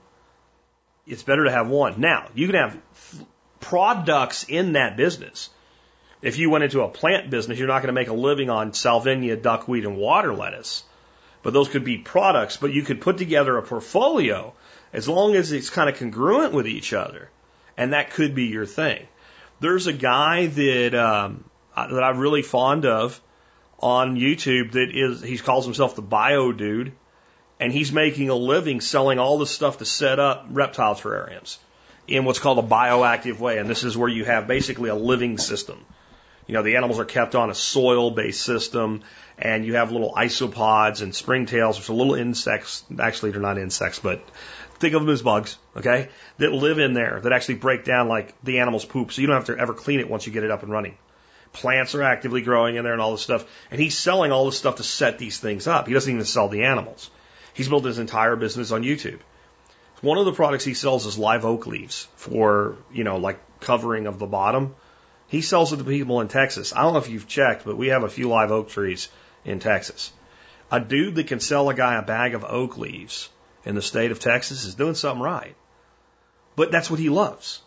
it's better to have one. Now, you can have products in that business. If you went into a plant business, you're not going to make a living on Salvinia, duckweed, and water lettuce. But those could be products. But you could put together a portfolio as long as it's kind of congruent with each other. And that could be your thing. There's a guy that um, that I'm really fond of on YouTube that is, he calls himself the Bio Dude, and he's making a living selling all this stuff to set up reptile terrariums in what's called a bioactive way. And this is where you have basically a living system. You know, the animals are kept on a soil-based system, and you have little isopods and springtails, which are little insects. Actually, they're not insects, but think of them as bugs, okay, that live in there, that actually break down like the animal's poop, so you don't have to ever clean it once you get it up and running. Plants are actively growing in there and all this stuff. And he's selling all this stuff to set these things up. He doesn't even sell the animals. He's built his entire business on YouTube. One of the products he sells is live oak leaves for, you know, like covering of the bottom. He sells it to people in Texas. I don't know if you've checked, but we have a few live oak trees in Texas. A dude that can sell a guy a bag of oak leaves in the state of Texas is doing something right. But that's what he loves.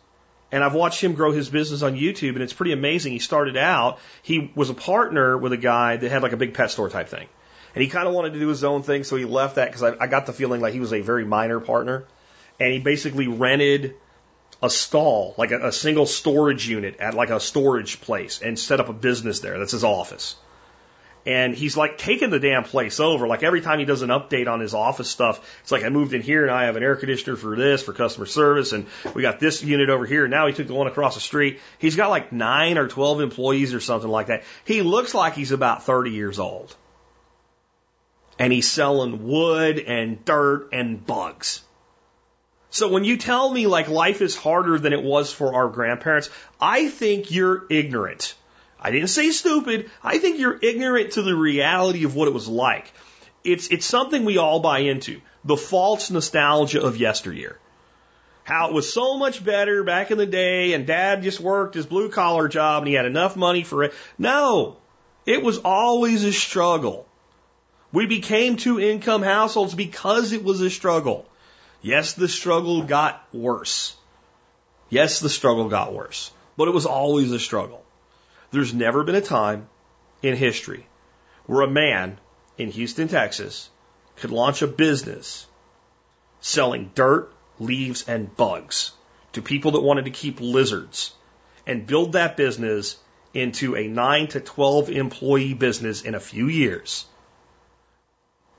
And I've watched him grow his business on YouTube, and it's pretty amazing. He started out, he was a partner with a guy that had like a big pet store type thing. And he kind of wanted to do his own thing, so he left that because I, I got the feeling like he was a very minor partner. And he basically rented a stall, like a, a single storage unit at like a storage place, and set up a business there. That's his office. And he's like taking the damn place over. Like every time he does an update on his office stuff, it's like, I moved in here and I have an air conditioner for this, for customer service, and we got this unit over here. Now he took the one across the street. He's got like nine or twelve employees or something like that. He looks like he's about thirty years old. And he's selling wood and dirt and bugs. So when you tell me like life is harder than it was for our grandparents, I think you're ignorant. I didn't say stupid. I think you're ignorant to the reality of what it was like. It's it's something we all buy into. The false nostalgia of yesteryear. How it was so much better back in the day, and Dad just worked his blue-collar job, and he had enough money for it. No, it was always a struggle. We became two-income households because it was a struggle. Yes, the struggle got worse. Yes, the struggle got worse. But it was always a struggle. There's never been a time in history where a man in Houston, Texas, could launch a business selling dirt, leaves, and bugs to people that wanted to keep lizards and build that business into a nine to twelve employee business in a few years.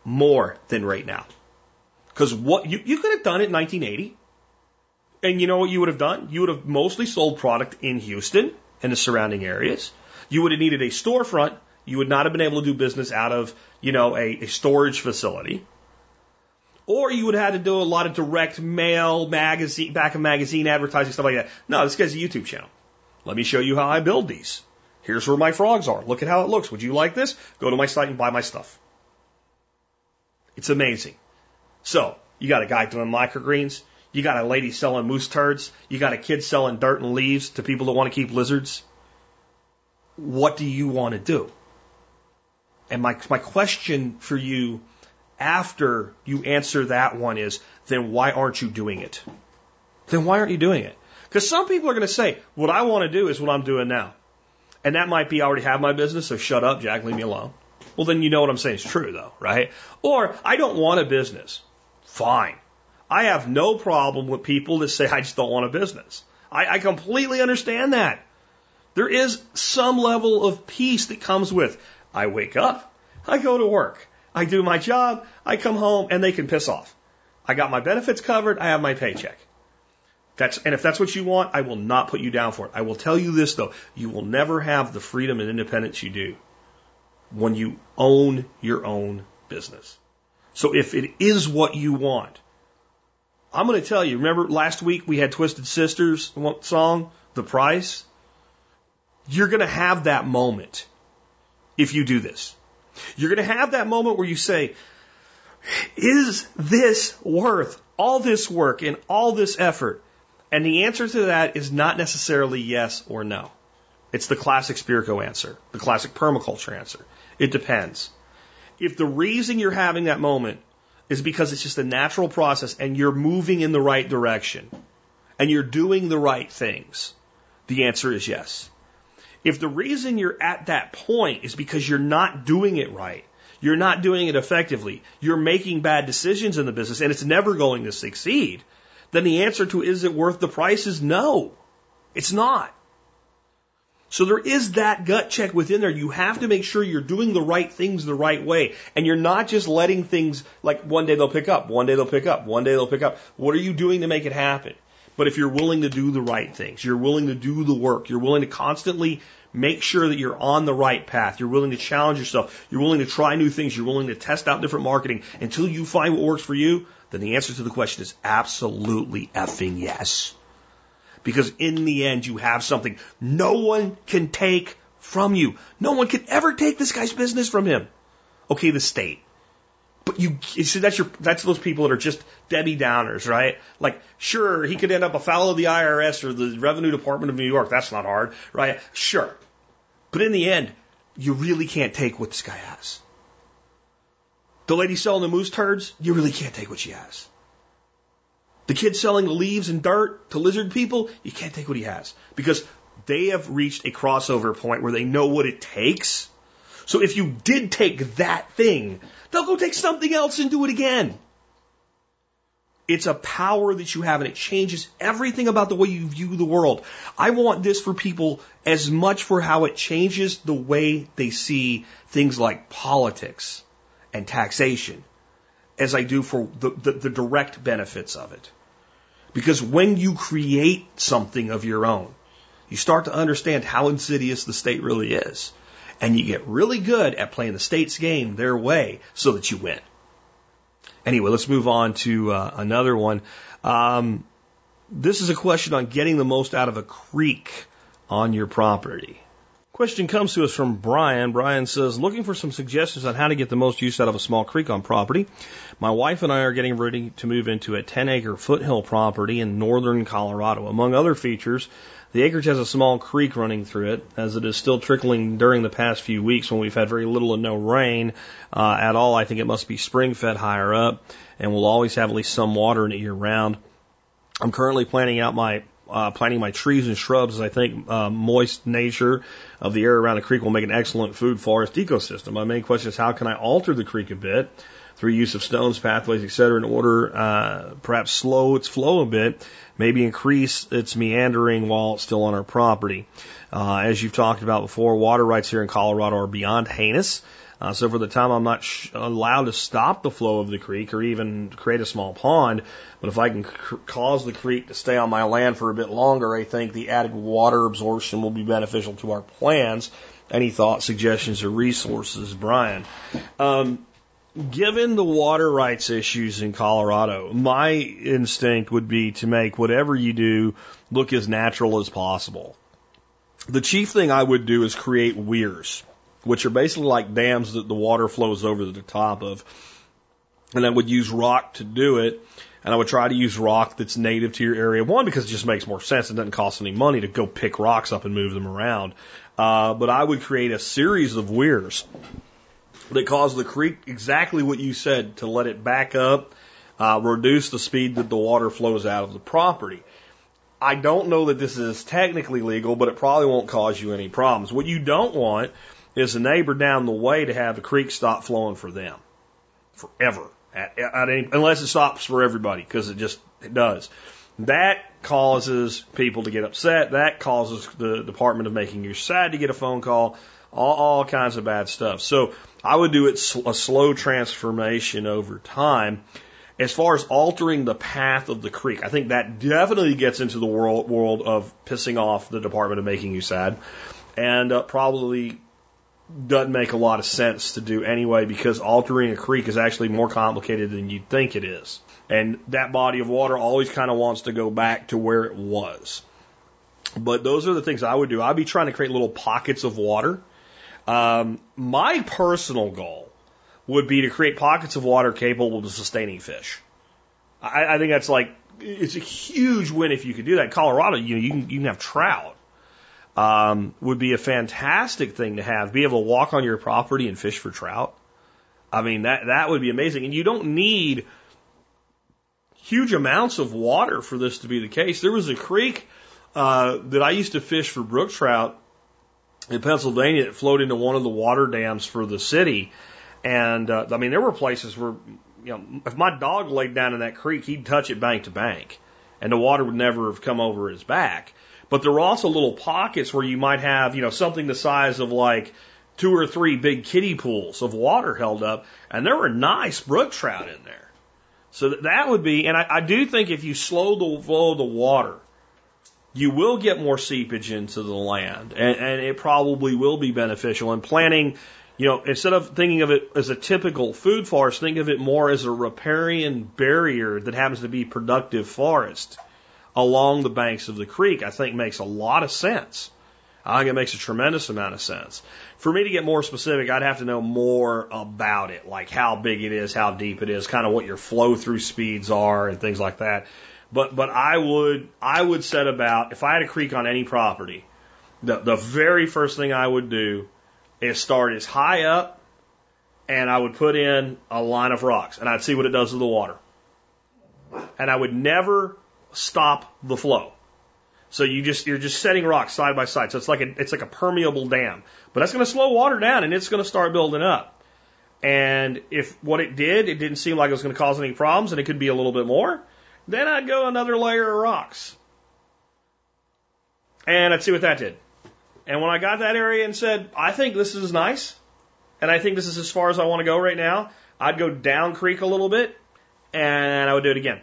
More than right now. Because what you, you could have done it in nineteen eighty, and you know what you would have done? You would have mostly sold product in Houston and the surrounding areas. You would have needed a storefront. You would not have been able to do business out of, you know, a, a storage facility. Or you would have had to do a lot of direct mail, magazine, back of magazine advertising, stuff like that. No, this guy's a YouTube channel. Let me show you how I build these. Here's where my frogs are. Look at how it looks. Would you like this? Go to my site and buy my stuff. It's amazing. So, you got a guy doing microgreens. You got a lady selling moose turds. You got a kid selling dirt and leaves to people that want to keep lizards. What do you want to do? And my my question for you after you answer that one is, then why aren't you doing it? Then why aren't you doing it? Because some people are going to say, what I want to do is what I'm doing now. And that might be, I already have my business, so shut up, Jack, leave me alone. Well, then you know what I'm saying is true, though, right? Or, I don't want a business. Fine. I have no problem with people that say, I just don't want a business. I, I completely understand that. There is some level of peace that comes with, I wake up, I go to work, I do my job, I come home, and they can piss off. I got my benefits covered, I have my paycheck. That's, and if that's what you want, I will not put you down for it. I will tell you this, though, you will never have the freedom and independence you do when you own your own business. So if it is what you want, I'm going to tell you, remember last week we had Twisted Sister's song, The Price? You're going to have that moment if you do this. You're going to have that moment where you say, is this worth all this work and all this effort? And the answer to that is not necessarily yes or no. It's the classic Spierko answer, the classic permaculture answer. It depends. If the reason you're having that moment is because it's just a natural process and you're moving in the right direction and you're doing the right things, the answer is yes. If the reason you're at that point is because you're not doing it right, you're not doing it effectively, you're making bad decisions in the business and it's never going to succeed, then the answer to is it worth the price is no. It's not. So there is that gut check within there. You have to make sure you're doing the right things the right way. And you're not just letting things, like one day they'll pick up, one day they'll pick up, one day they'll pick up. What are you doing to make it happen? But if you're willing to do the right things, you're willing to do the work, you're willing to constantly make sure that you're on the right path, you're willing to challenge yourself, you're willing to try new things, you're willing to test out different marketing until you find what works for you, then the answer to the question is absolutely effing yes. Because in the end, you have something no one can take from you. No one can ever take this guy's business from him. Okay, the state. But you, you see, that's your, that's those people that are just Debbie Downers, right? Like, sure, he could end up a fellow of the I R S or the Revenue Department of New York. That's not hard, right? Sure. But in the end, you really can't take what this guy has. The lady selling the moose turds, you really can't take what she has. The kid selling the leaves and dirt to lizard people, you can't take what he has. Because they have reached a crossover point where they know what it takes. So if you did take that thing, they'll go take something else and do it again. It's a power that you have, and it changes everything about the way you view the world. I want this for people as much for how it changes the way they see things like politics and taxation as I do for the, the, the direct benefits of it. Because when you create something of your own, you start to understand how insidious the state really is. And you get really good at playing the state's game their way so that you win. Anyway, let's move on to uh, another one. Um, this is a question on getting the most out of a creek on your property. Question comes to us from Brian. Brian says, looking for some suggestions on how to get the most use out of a small creek on property. My wife and I are getting ready to move into a ten acre foothill property in northern Colorado. Among other features, the acreage has a small creek running through it, as it is still trickling during the past few weeks when we've had very little or no rain uh, at all. I think it must be spring-fed higher up, and we'll always have at least some water in it year-round. I'm currently planting out my uh, planting my trees and shrubs, as I think uh, moist nature of the air around the creek will make an excellent food forest ecosystem. My main question is, how can I alter the creek a bit through use of stones, pathways, et cetera, in order uh, perhaps slow its flow a bit, maybe increase its meandering while it's still on our property. Uh, as you've talked about before, water rights here in Colorado are beyond heinous. Uh, so for the time, I'm not sh- allowed to stop the flow of the creek or even create a small pond. But if I can c- cause the creek to stay on my land for a bit longer, I think the added water absorption will be beneficial to our plans. Any thoughts, suggestions, or resources, Brian? Um, Given the water rights issues in Colorado, my instinct would be to make whatever you do look as natural as possible. The chief thing I would do is create weirs, which are basically like dams that the water flows over the top of. And I would use rock to do it, and I would try to use rock that's native to your area. One, because it just makes more sense. It doesn't cost any money to go pick rocks up and move them around. Uh, but I would create a series of weirs that caused the creek, exactly what you said, to let it back up, uh, reduce the speed that the water flows out of the property. I don't know that this is technically legal, but it probably won't cause you any problems. What you don't want is a neighbor down the way to have the creek stop flowing for them forever, at, at any, unless it stops for everybody, because it just it does. That causes people to get upset. That causes the Department of Making You Sad to get a phone call. All, all kinds of bad stuff. So I would do it sl- a slow transformation over time. As far as altering the path of the creek, I think that definitely gets into the world, world of pissing off the Department of Making You Sad and uh, probably doesn't make a lot of sense to do anyway, because altering a creek is actually more complicated than you'd think it is. And that body of water always kind of wants to go back to where it was. But those are the things I would do. I'd be trying to create little pockets of water. Um, my personal goal would be to create pockets of water capable of sustaining fish. I, I think that's like, it's a huge win if you could do that. Colorado, you know, you can, you can have trout. Um, would be a fantastic thing to have. Be able to walk on your property and fish for trout. I mean, that, that would be amazing. And you don't need huge amounts of water for this to be the case. There was a creek, uh, that I used to fish for brook trout in Pennsylvania that flowed into one of the water dams for the city. And, uh, I mean, there were places where, you know, if my dog laid down in that creek, he'd touch it bank to bank and the water would never have come over his back. But there were also little pockets where you might have, you know, something the size of like two or three big kiddie pools of water held up, and there were nice brook trout in there. So that would be, and I, I do think if you slow the flow of the water, you will get more seepage into the land, and, and it probably will be beneficial. And planting, you know, instead of thinking of it as a typical food forest, think of it more as a riparian barrier that happens to be productive forest along the banks of the creek. I think makes a lot of sense. I think it makes a tremendous amount of sense. For me to get more specific, I'd have to know more about it, like how big it is, how deep it is, kind of what your flow through speeds are and things like that. But, but I would, I would set about, if I had a creek on any property, the, the very first thing I would do is start as high up, and I would put in a line of rocks and I'd see what it does to the water. And I would never stop the flow. So you just, you're just setting rocks side by side. So it's like a, it's like a permeable dam, but that's going to slow water down and it's going to start building up. And if what it did, it didn't seem like it was going to cause any problems and it could be a little bit more, then I'd go another layer of rocks and I'd see what that did. And when I got that area and said, I think this is nice and I think this is as far as I want to go right now, I'd go down creek a little bit and I would do it again.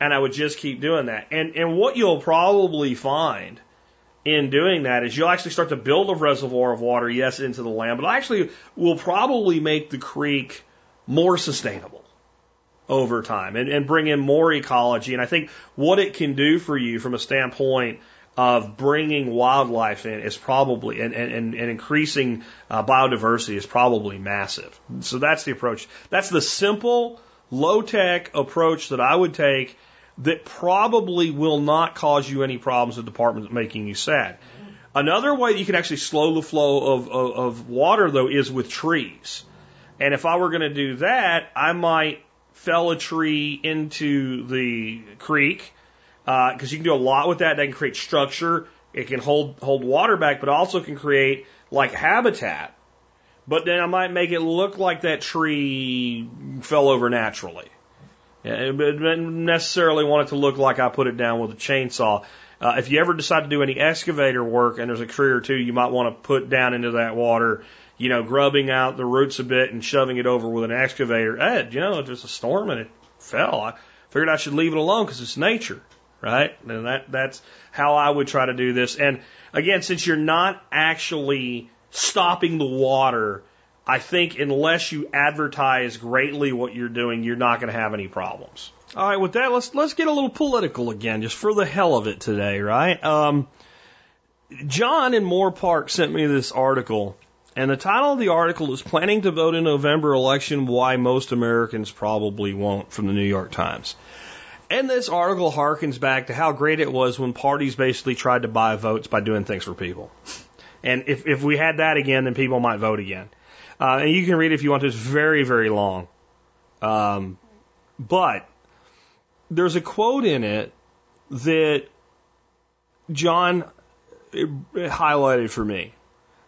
And I would just keep doing that. And and what you'll probably find in doing that is you'll actually start to build a reservoir of water, yes, into the land, but actually will probably make the creek more sustainable over time and, and bring in more ecology. And I think what it can do for you from a standpoint of bringing wildlife in is probably, and, and, and increasing uh, biodiversity is probably massive. So that's the approach. That's the simple, low-tech approach that I would take that probably will not cause you any problems with the department making you sad. Another way that you can actually slow the flow of, of, of water, though, is with trees. And if I were going to do that, I might fell a tree into the creek, because uh, you can do a lot with that. That can create structure. It can hold hold water back, but also can create, like, habitat. But then I might make it look like that tree fell over naturally. I didn't necessarily want it to look like I put it down with a chainsaw. Uh, if you ever decide to do any excavator work and there's a tree or two you might want to put down into that water, you know, grubbing out the roots a bit and shoving it over with an excavator. Hey, you know, there's a storm and it fell. I figured I should leave it alone because it's nature, right? And that that's how I would try to do this. And again, since you're not actually stopping the water, I think unless you advertise greatly what you're doing, you're not going to have any problems. All right, with that, let's let's get a little political again, just for the hell of it today, right? Um, John in Moore Park sent me this article, and the title of the article is "Planning to Vote in November Election: Why Most Americans Probably Won't," from the New York Times. And this article harkens back to how great it was when parties basically tried to buy votes by doing things for people. And if, if we had that again, then people might vote again. Uh, and you can read it if you want to. It's very, very long. Um, but there's a quote in it that John highlighted for me.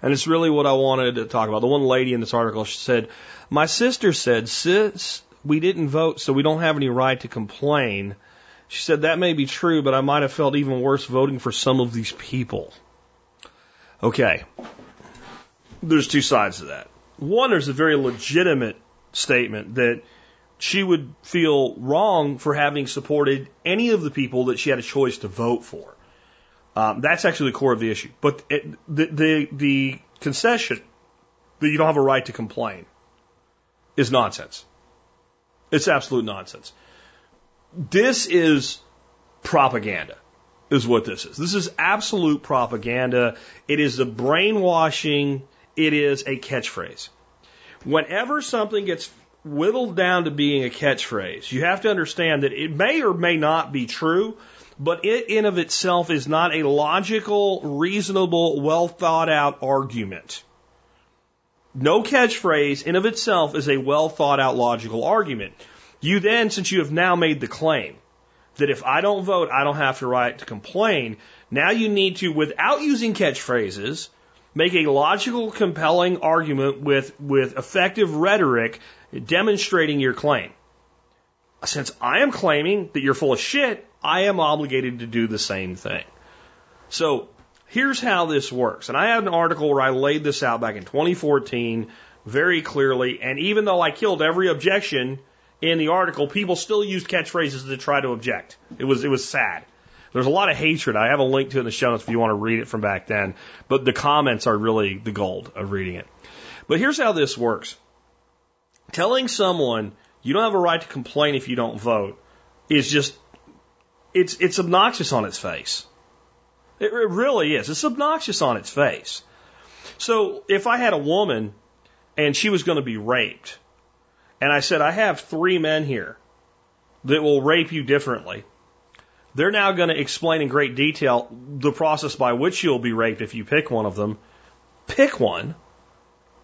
And it's really what I wanted to talk about. The one lady in this article, she said, "My sister said, sis, we didn't vote, so we don't have any right to complain. She said, that may be true, but I might have felt even worse voting for some of these people." Okay, there's two sides to that. One, there's a very legitimate statement that she would feel wrong for having supported any of the people that she had a choice to vote for. Um, that's actually the core of the issue. But it, the, the the concession that you don't have a right to complain is nonsense. It's absolute nonsense. This is propaganda, is what this is. This is absolute propaganda. It is the brainwashing. It is a catchphrase. Whenever something gets whittled down to being a catchphrase, you have to understand that it may or may not be true, but it in of itself is not a logical, reasonable, well-thought-out argument. No catchphrase in of itself is a well-thought-out logical argument. You then, since you have now made the claim that if I don't vote, I don't have the right to complain, now you need to, without using catchphrases, make a logical, compelling argument with, with effective rhetoric demonstrating your claim. Since I am claiming that you're full of shit, I am obligated to do the same thing. So here's how this works. And I had an article where I laid this out back in twenty fourteen very clearly. And even though I killed every objection in the article, people still used catchphrases to try to object. It was, it was sad. There's a lot of hatred. I have a link to it in the show notes if you want to read it from back then. But the comments are really the gold of reading it. But here's how this works. Telling someone you don't have a right to complain if you don't vote is just, it's it's obnoxious on its face. It, it really is. It's obnoxious on its face. So if I had a woman and she was going to be raped, and I said, I have three men here that will rape you differently, they're now going to explain in great detail the process by which you'll be raped if you pick one of them. Pick one.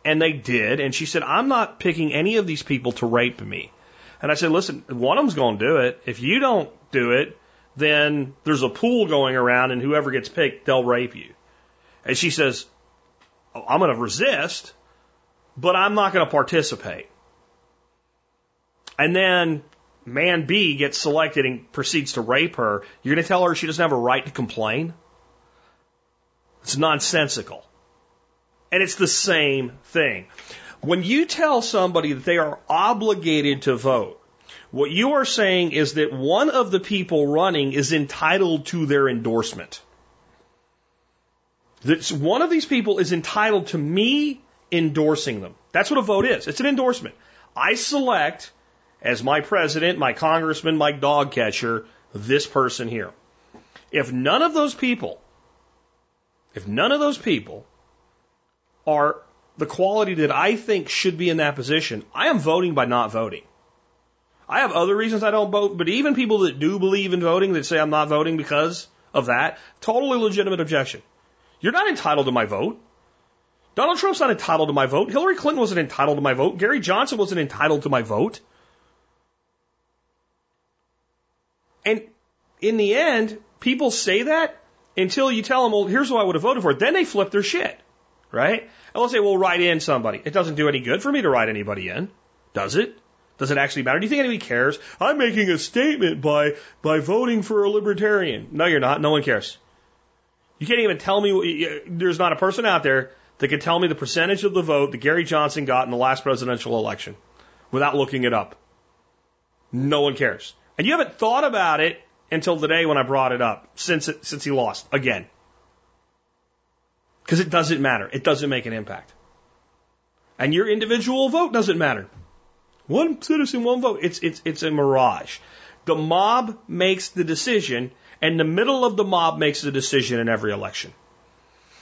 And they did. And she said, I'm not picking any of these people to rape me. And I said, listen, one of them's going to do it. If you don't do it, then there's a pool going around, and whoever gets picked, they'll rape you. And she says, oh, I'm going to resist, but I'm not going to participate. And then man B gets selected and proceeds to rape her. You're going to tell her she doesn't have a right to complain? It's nonsensical. And it's the same thing. When you tell somebody that they are obligated to vote, what you are saying is that one of the people running is entitled to their endorsement. That's, one of these people is entitled to me endorsing them. That's what a vote is. It's an endorsement. I select as my president, my congressman, my dog catcher, this person here. If none of those people, if none of those people are the quality that I think should be in that position, I am voting by not voting. I have other reasons I don't vote, but even people that do believe in voting that say I'm not voting because of that, totally legitimate objection. You're not entitled to my vote. Donald Trump's not entitled to my vote. Hillary Clinton wasn't entitled to my vote. Gary Johnson wasn't entitled to my vote. And in the end, people say that until you tell them, well, here's who I would have voted for. Then they flip their shit, right? And let's say, well, write in somebody. It doesn't do any good for me to write anybody in, does it? Does it actually matter? Do you think anybody cares? I'm making a statement by by voting for a libertarian. No, you're not. No one cares. You can't even tell me. What you, there's not a person out there that can tell me the percentage of the vote that Gary Johnson got in the last presidential election without looking it up. No one cares. And you haven't thought about it until today when I brought it up, since it, since he lost again. Because it doesn't matter. It doesn't make an impact. And your individual vote doesn't matter. One citizen, one vote. It's, it's, it's a mirage. The mob makes the decision, and the middle of the mob makes the decision in every election.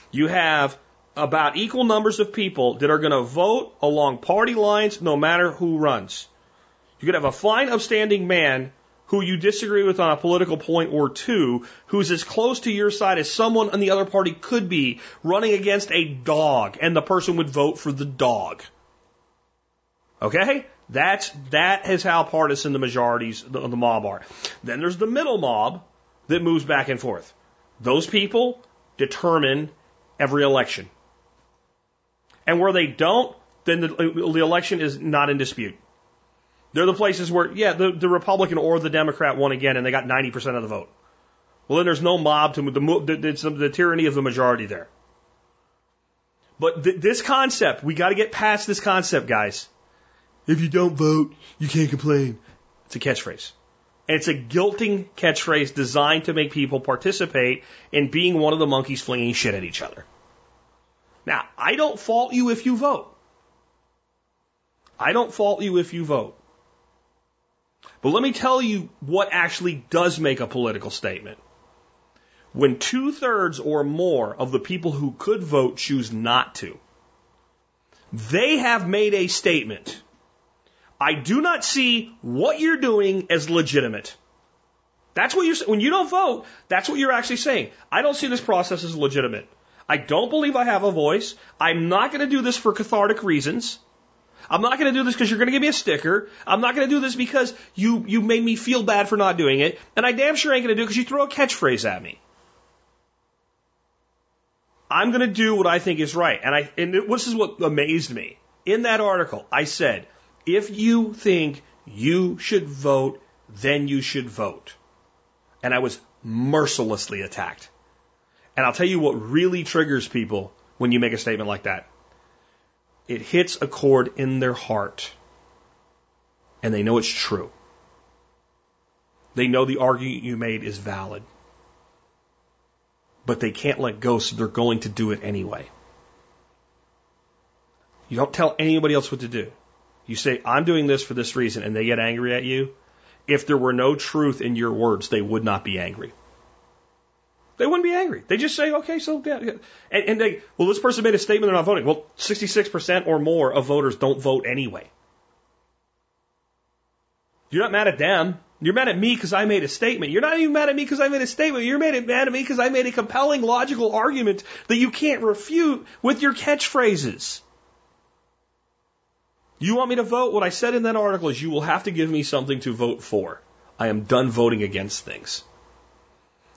You have about equal numbers of people that are going to vote along party lines no matter who runs. You could have a fine, upstanding man who you disagree with on a political point or two, who's as close to your side as someone on the other party could be, running against a dog, and the person would vote for the dog. Okay? That's, that is how partisan the majorities of the, the mob are. Then there's the middle mob that moves back and forth. Those people determine every election. And where they don't, then the, the election is not in dispute. They're the places where, yeah, the, the Republican or the Democrat won again and they got ninety percent of the vote. Well, then there's no mob to the, it's the tyranny of the majority there. But th- this concept, we got to get past this concept, guys. If you don't vote, you can't complain. It's a catchphrase. And it's a guilting catchphrase designed to make people participate in being one of the monkeys flinging shit at each other. Now, I don't fault you if you vote. I don't fault you if you vote. But let me tell you what actually does make a political statement. When two-thirds or more of the people who could vote choose not to, they have made a statement. I do not see what you're doing as legitimate. That's what you're, when you don't vote, that's what you're actually saying. I don't see this process as legitimate. I don't believe I have a voice. I'm not going to do this for cathartic reasons. I'm not going to do this because you're going to give me a sticker. I'm not going to do this because you, you made me feel bad for not doing it. And I damn sure ain't going to do it because you throw a catchphrase at me. I'm going to do what I think is right. And I and it, this is what amazed me. In that article, I said, if you think you should vote, then you should vote. And I was mercilessly attacked. And I'll tell you what really triggers people when you make a statement like that. It hits a chord in their heart. And they know it's true. They know the argument you made is valid. But they can't let go, so they're going to do it anyway. You don't tell anybody else what to do. You say, I'm doing this for this reason, and they get angry at you. If there were no truth in your words, they would not be angry. They wouldn't be angry. They just say, okay, so, yeah, yeah. And, and they, well, this person made a statement, they're not voting. Well, sixty-six percent or more of voters don't vote anyway. You're not mad at them. You're mad at me because I made a statement. You're not even mad at me because I made a statement. You're mad at, mad at me because I made a compelling, logical argument that you can't refute with your catchphrases. You want me to vote? What I said in that article is you will have to give me something to vote for. I am done voting against things.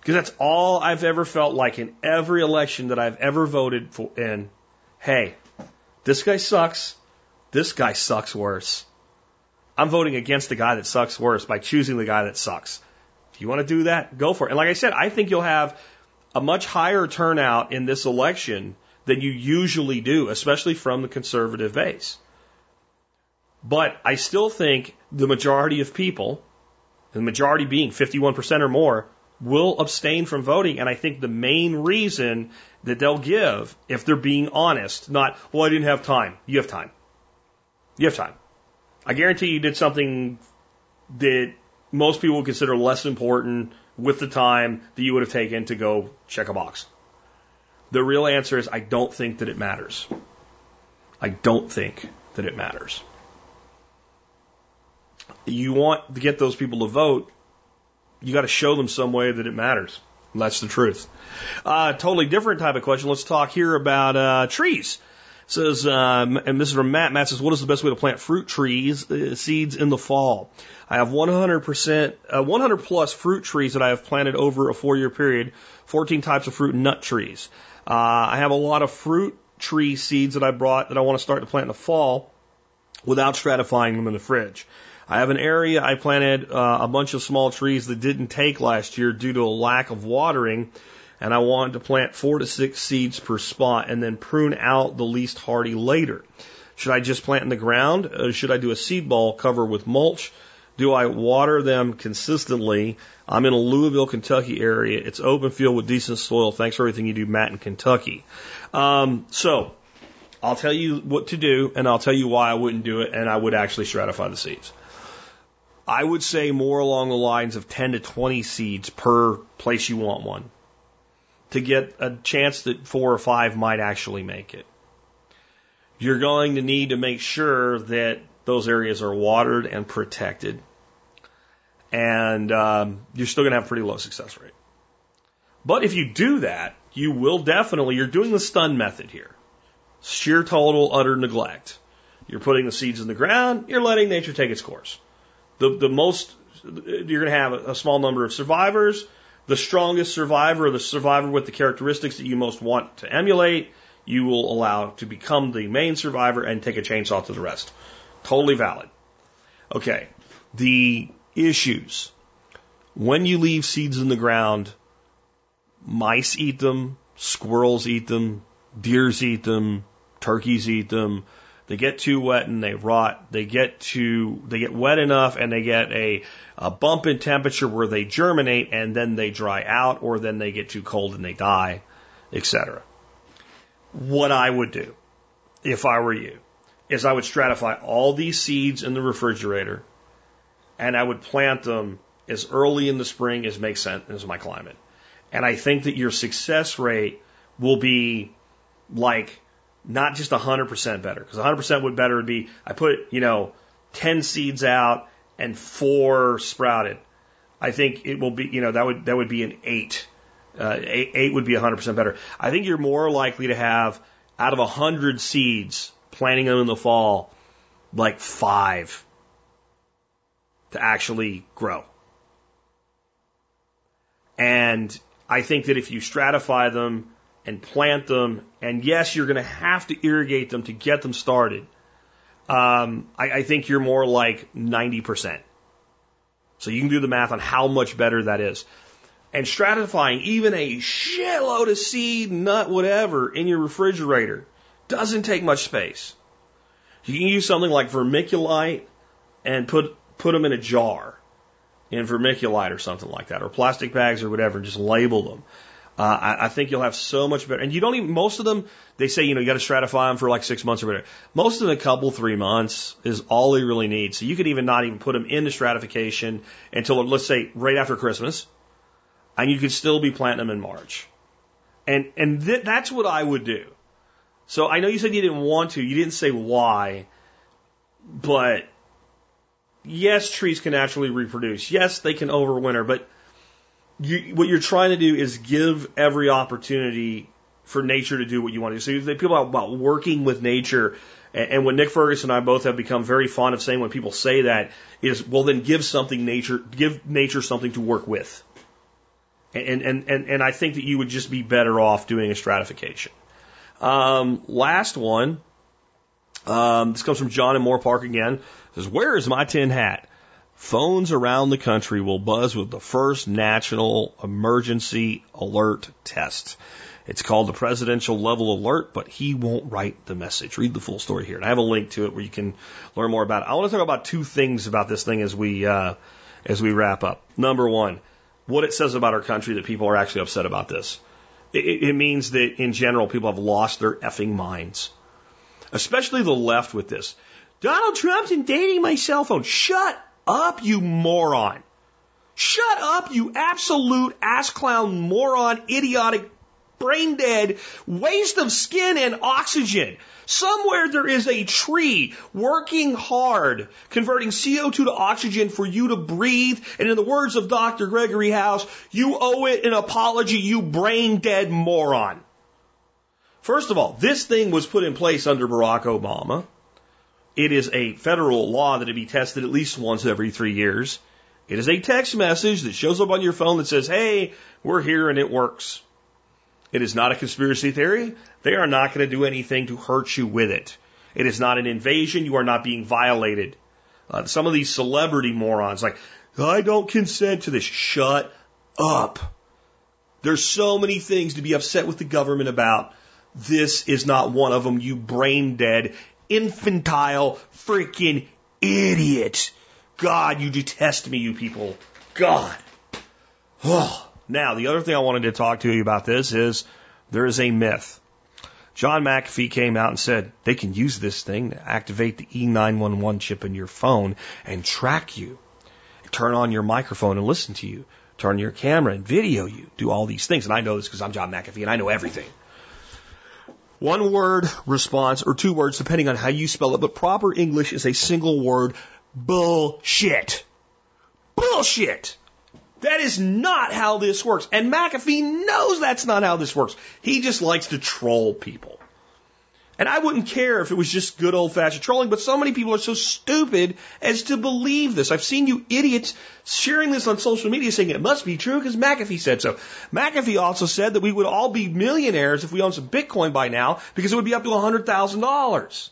Because that's all I've ever felt like in every election that I've ever voted for. And, hey, this guy sucks. This guy sucks worse. I'm voting against the guy that sucks worse by choosing the guy that sucks. If you want to do that, go for it. And like I said, I think you'll have a much higher turnout in this election than you usually do, especially from the conservative base. But I still think the majority of people, the majority being fifty-one percent or more, will abstain from voting. And I think the main reason that they'll give, if they're being honest, not, well, I didn't have time. You have time. You have time. I guarantee you did something that most people would consider less important with the time that you would have taken to go check a box. The real answer is I don't think that it matters. I don't think that it matters. You want to get those people to vote, you got to show them some way that it matters. And that's the truth. Uh, totally different type of question. Let's talk here about uh, trees. Says, um, and this is from Matt. Matt says, what is the best way to plant fruit trees, uh, seeds in the fall? I have one hundred percent, uh, one hundred plus fruit trees that I have planted over a four-year period, fourteen types of fruit and nut trees. Uh, I have a lot of fruit tree seeds that I brought that I want to start to plant in the fall without stratifying them in the fridge. I have an area I planted uh, a bunch of small trees that didn't take last year due to a lack of watering. And I wanted to plant four to six seeds per spot and then prune out the least hardy later. Should I just plant in the ground? Or should I do a seed ball cover with mulch? Do I water them consistently? I'm in a Louisville, Kentucky area. It's open field with decent soil. Thanks for everything you do, Matt, in Kentucky. Um, so I'll tell you what to do, and I'll tell you why I wouldn't do it, and I would actually stratify the seeds. I would say more along the lines of ten to twenty seeds per place you want one, to get a chance that four or five might actually make it. You're going to need to make sure that those areas are watered and protected. And um, you're still going to have a pretty low success rate. But if you do that, you will definitely, you're doing the stun method here. Sheer total, utter neglect. You're putting the seeds in the ground. You're letting nature take its course. The, the most, you're going to have a small number of survivors. The strongest survivor, or the survivor with the characteristics that you most want to emulate, you will allow to become the main survivor and take a chainsaw to the rest. Totally valid. Okay, the issues. When you leave seeds in the ground, mice eat them, squirrels eat them, deers eat them, turkeys eat them. They get too wet and they rot. They get too, they get wet enough and they get a, a bump in temperature where they germinate and then they dry out, or then they get too cold and they die, et cetera. what I would do if I were you is I would stratify all these seeds in the refrigerator and I would plant them as early in the spring as makes sense as my climate. And I think that your success rate will be like not just one hundred percent better, because one hundred percent would better would be I put, you know, ten seeds out and four sprouted. I think it will be, you know, that would that would be an eight. Uh, eight, eight would be one hundred percent better. I think you're more likely to have out of one hundred seeds, planting them in the fall, like five to actually grow. And I think that if you stratify them and plant them, and yes, you're going to have to irrigate them to get them started, um, I, I think you're more like ninety percent. So you can do the math on how much better that is. And stratifying even a shitload of seed, nut, whatever, in your refrigerator doesn't take much space. You can use something like vermiculite and put put them in a jar in vermiculite or something like that, or plastic bags or whatever, and just label them. Uh, I, I think you'll have so much better. And you don't even, most of them, they say, you know, you got to stratify them for like six months or whatever. Most of them, a couple, three months is all they really need. So you could even not even put them into stratification until, let's say, right after Christmas. And you could still be planting them in March. And and th- that's what I would do. So I know you said you didn't want to. You didn't say why. But yes, trees can naturally reproduce. Yes, they can overwinter. But you, what you're trying to do is give every opportunity for nature to do what you want to do. So they, people are about working with nature. And, and what Nick Ferguson and I both have become very fond of saying when people say that is, well, then give something nature, give nature something to work with. And, and, and, and I think that you would just be better off doing a stratification. Um, last one. Um, this comes from John in Moore Park again. It says, where is my tin hat? Phones around the country will buzz with the first national emergency alert test. It's called the presidential level alert, but he won't write the message. Read the full story here. And I have a link to it where you can learn more about it. I want to talk about two things about this thing as we, uh, as we wrap up. Number one, what it says about our country that people are actually upset about this. It, it means that, in general, people have lost their effing minds. Especially the left with this. Donald Trump's invading my cell phone. Shut up, you moron. Shut up, you absolute ass-clown, moron, idiotic, brain-dead, waste of skin and oxygen. Somewhere there is a tree working hard, converting C O two to oxygen for you to breathe. And in the words of Doctor Gregory House, you owe it an apology, you brain-dead moron. First of all, this thing was put in place under Barack Obama. It is a federal law that it be tested at least once every three years. It is a text message that shows up on your phone that says, hey, we're here and it works. It is not a conspiracy theory. They are not going to do anything to hurt you with it. It is not an invasion. You are not being violated. Uh, some of these celebrity morons, like, I don't consent to this. Shut up. There's so many things to be upset with the government about. This is not one of them, you brain-dead, infantile, freaking idiot. God, you detest me, you people. God. Oh. Now, the other thing I wanted to talk to you about this is there is a myth. John McAfee came out and said they can use this thing to activate the E nine one one chip in your phone and track you, turn on your microphone and listen to you, turn your camera and video you, do all these things. And I know this because I'm John McAfee and I know everything. One word response or two words, depending on how you spell it, but proper English is a single word, bullshit. Bullshit. That is not how this works. And McAfee knows that's not how this works. He just likes to troll people. And I wouldn't care if it was just good old-fashioned trolling, but so many people are so stupid as to believe this. I've seen you idiots sharing this on social media saying it must be true because McAfee said so. McAfee also said that we would all be millionaires if we owned some Bitcoin by now because it would be up to one hundred thousand dollars.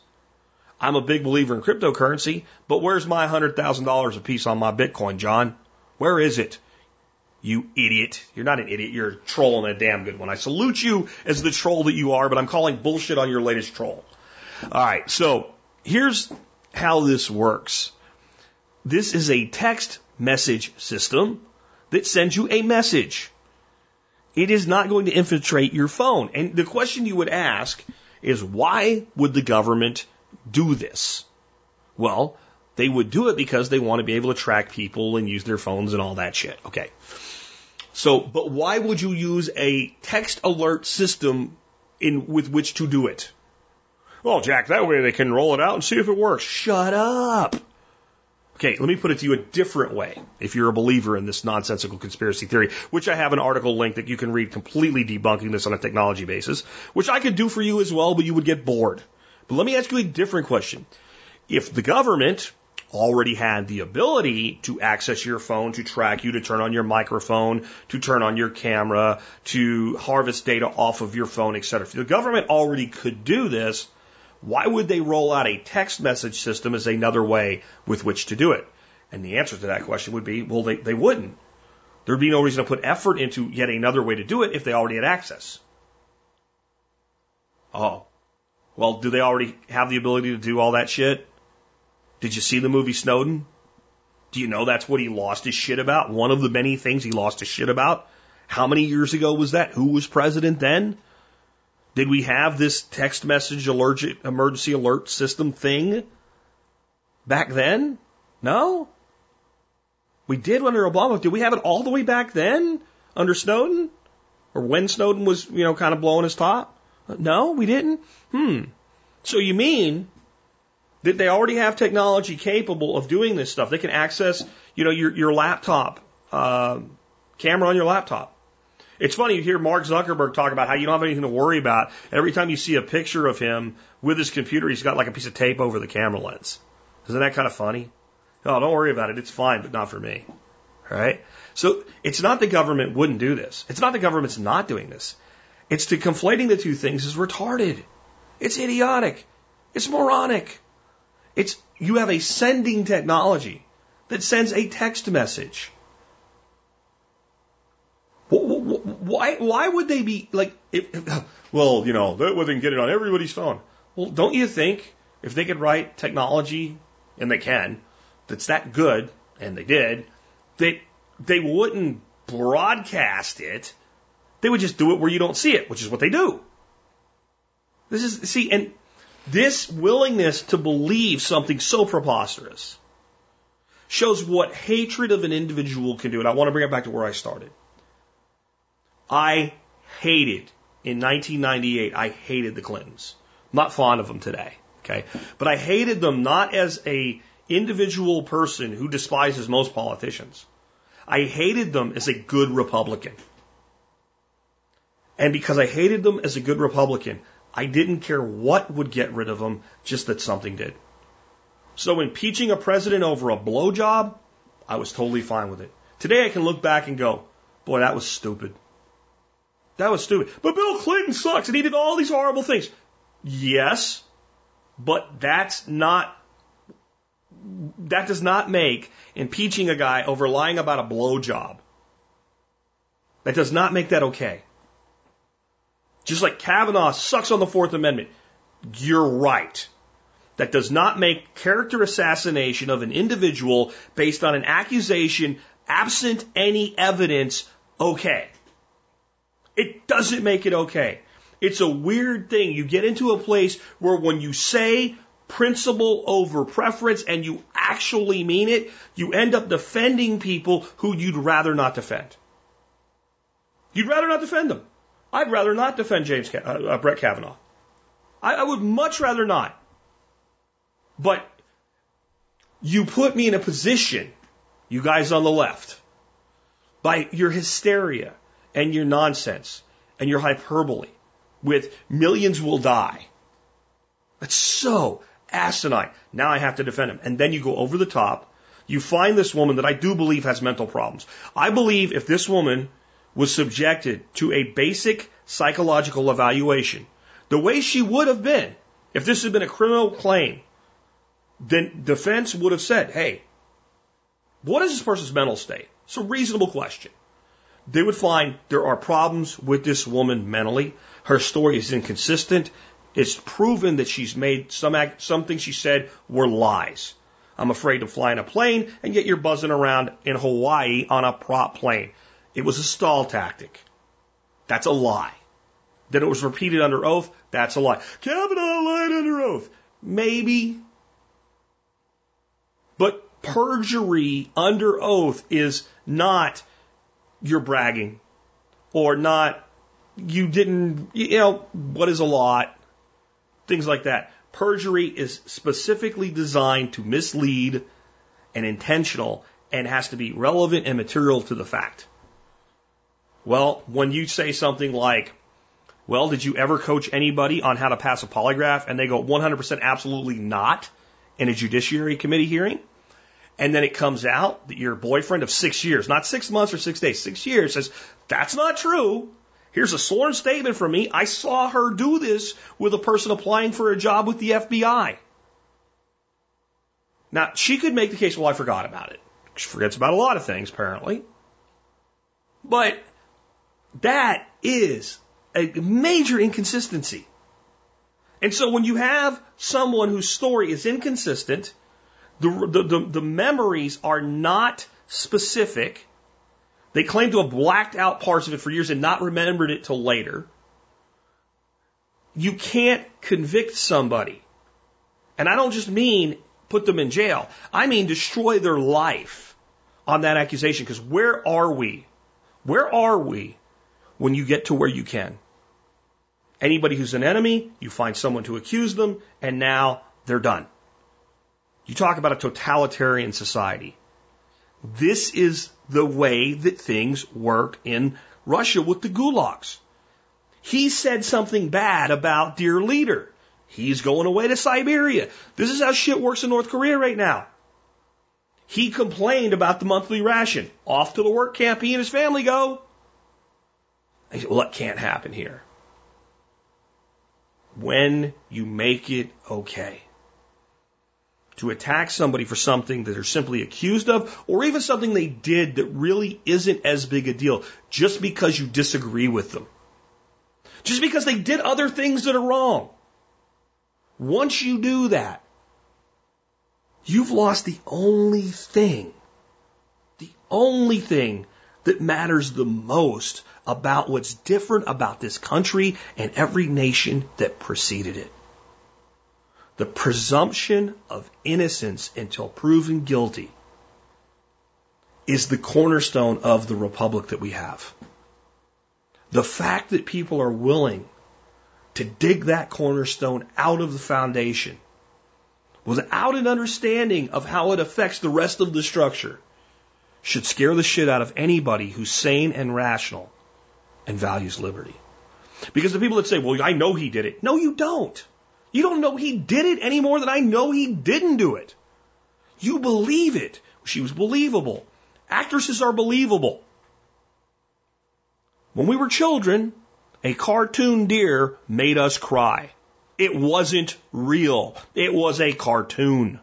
I'm a big believer in cryptocurrency, but where's my one hundred thousand dollars apiece on my Bitcoin, John? Where is it? You idiot. You're not an idiot. You're a troll and a damn good one. I salute you as the troll that you are, but I'm calling bullshit on your latest troll. All right, so here's how this works. This is a text message system that sends you a message. It is not going to infiltrate your phone. And the question you would ask is, why would the government do this? Well, they would do it because they want to be able to track people and use their phones and all that shit. Okay. So, but why would you use a text alert system in with which to do it? Well, Jack, that way they can roll it out and see if it works. Shut up. Okay, let me put it to you a different way, if you're a believer in this nonsensical conspiracy theory, which I have an article link that you can read completely debunking this on a technology basis, which I could do for you as well, but you would get bored. But let me ask you a different question. If the government already had the ability to access your phone, to track you, to turn on your microphone, to turn on your camera, to harvest data off of your phone, et cetera, if the government already could do this, why would they roll out a text message system as another way with which to do it? And the answer to that question would be, well, they, they wouldn't. There'd be no reason to put effort into yet another way to do it if they already had access. Oh. Well, do they already have the ability to do all that shit? Did you see the movie Snowden? Do you know that's what he lost his shit about? One of the many things he lost his shit about? How many years ago was that? Who was president then? Did we have this text message allergic, emergency alert system thing back then? No? We did under Obama. Did we have it all the way back then under Snowden? Or when Snowden was, you know, kind of blowing his top? No, we didn't? Hmm. So you mean that they already have technology capable of doing this stuff? They can access, you know, your, your laptop, uh, camera on your laptop. It's funny, you hear Mark Zuckerberg talk about how you don't have anything to worry about. Every time you see a picture of him with his computer, he's got like a piece of tape over the camera lens. Isn't that kind of funny? Oh, don't worry about it. It's fine, but not for me. All right? So it's not the government wouldn't do this. It's not the government's not doing this. It's the conflating the two things is retarded. It's idiotic. It's moronic. It's you have a sending technology that sends a text message. Why, why would they be like, if, well, you know, that way they can get it on everybody's phone. Well, don't you think if they could write technology, and they can, that's that good, and they did, that they wouldn't broadcast it. They would just do it where you don't see it, which is what they do. This is, see, and this willingness to believe something so preposterous shows what hatred of an individual can do. And I want to bring it back to where I started. I hated, in nineteen ninety-eight, I hated the Clintons. I'm not fond of them today, okay? But I hated them not as a individual person who despises most politicians. I hated them as a good Republican. And because I hated them as a good Republican, I didn't care what would get rid of them, just that something did. So impeaching a president over a blowjob, I was totally fine with it. Today I can look back and go, boy, that was stupid. That was stupid. But Bill Clinton sucks and he did all these horrible things. Yes, but that's not, that does not make impeaching a guy over lying about a blowjob. That does not make that okay. Just like Kavanaugh sucks on the Fourth Amendment. You're right. That does not make character assassination of an individual based on an accusation absent any evidence okay. It doesn't make it okay. It's a weird thing. You get into a place where when you say principle over preference and you actually mean it, you end up defending people who you'd rather not defend. You'd rather not defend them. I'd rather not defend James Ka- uh, Brett Kavanaugh. I, I would much rather not. But you put me in a position, you guys on the left, by your hysteria and your nonsense, and your hyperbole, with millions will die. That's so asinine. Now I have to defend him. And then you go over the top. You find this woman that I do believe has mental problems. I believe if this woman was subjected to a basic psychological evaluation, the way she would have been, if this had been a criminal claim, then defense would have said, hey, what is this person's mental state? It's a reasonable question. They would find there are problems with this woman mentally. Her story is inconsistent. It's proven that she's made some act, some things she said were lies. I'm afraid to fly in a plane, and yet you're buzzing around in Hawaii on a prop plane. It was a stall tactic. That's a lie. That it was repeated under oath, that's a lie. Kavanaugh lied under oath. Maybe. But perjury under oath is not you're bragging or not you didn't, you know, what is a lot, things like that. Perjury is specifically designed to mislead and intentional and has to be relevant and material to the fact. Well, when you say something like, well, did you ever coach anybody on how to pass a polygraph? And they go one hundred percent absolutely not in a Judiciary Committee hearing. And then it comes out that your boyfriend of six years, not six months or six days, six years, says, that's not true. Here's a sworn statement from me. I saw her do this with a person applying for a job with the F B I. Now, she could make the case, well, I forgot about it. She forgets about a lot of things, apparently. But that is a major inconsistency. And so when you have someone whose story is inconsistent, the, the, the, the memories are not specific. They claim to have blacked out parts of it for years and not remembered it till later. You can't convict somebody. And I don't just mean put them in jail. I mean destroy their life on that accusation. Because where are we? Where are we when you get to where you can? Anybody who's an enemy, you find someone to accuse them, and now they're done. You talk about a totalitarian society. This is the way that things work in Russia with the gulags. He said something bad about dear leader. He's going away to Siberia. This is how shit works in North Korea right now. He complained about the monthly ration. Off to the work camp he and his family go. I said, well, that can't happen here. When you make it okay to attack somebody for something that they're simply accused of, or even something they did that really isn't as big a deal, just because you disagree with them, just because they did other things that are wrong. Once you do that, you've lost the only thing, the only thing that matters the most about what's different about this country and every nation that preceded it. The presumption of innocence until proven guilty is the cornerstone of the republic that we have. The fact that people are willing to dig that cornerstone out of the foundation without an understanding of how it affects the rest of the structure should scare the shit out of anybody who's sane and rational and values liberty. Because the people that say, well, I know he did it. No, you don't. You don't know he did it any more than I know he didn't do it. You believe it. She was believable. Actresses are believable. When we were children, a cartoon deer made us cry. It wasn't real. It was a cartoon.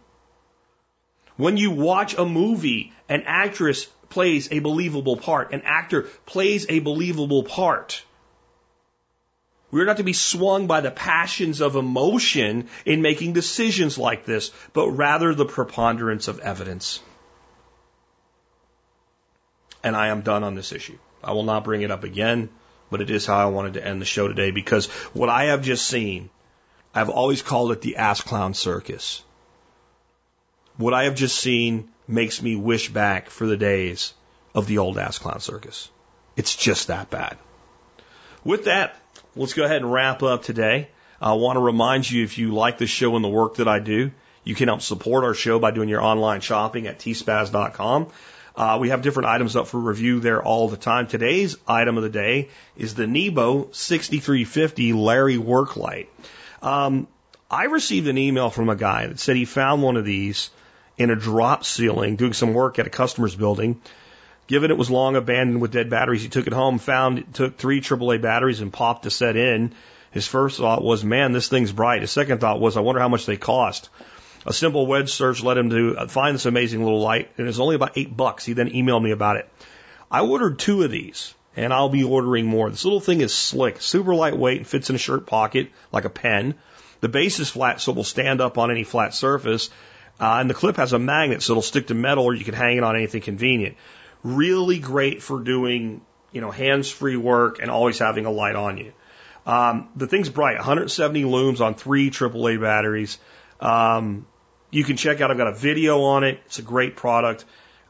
When you watch a movie, an actress plays a believable part. An actor plays a believable part. We're not to be swung by the passions of emotion in making decisions like this, but rather the preponderance of evidence. And I am done on this issue. I will not bring it up again, but it is how I wanted to end the show today, because what I have just seen, I've always called it the ass clown circus. What I have just seen makes me wish back for the days of the old ass clown circus. It's just that bad. With that, let's go ahead and wrap up today. I want to remind you, if you like the show and the work that I do, you can help support our show by doing your online shopping at t spaz dot com. Uh, we have different items up for review there all the time. Today's item of the day is the Nebo sixty-three fifty Larry Work Light. Um, I received an email from a guy that said he found one of these in a drop ceiling doing some work at a customer's building. Given it was long abandoned with dead batteries, he took it home, found it took three triple A batteries and popped the set in. His first thought was, man, this thing's bright. His second thought was, I wonder how much they cost. A simple web search led him to find this amazing little light, and it's only about eight bucks. He then emailed me about it. I ordered two of these, and I'll be ordering more. This little thing is slick, super lightweight, and fits in a shirt pocket like a pen. The base is flat, so it will stand up on any flat surface, uh, and the clip has a magnet, so it'll stick to metal, or you can hang it on anything convenient. Really great for doing you know, hands-free work, and always having a light on you. Um, the thing's bright, one hundred seventy lums on three triple A batteries. Um, you can check out, I've got a video on it. It's a great product.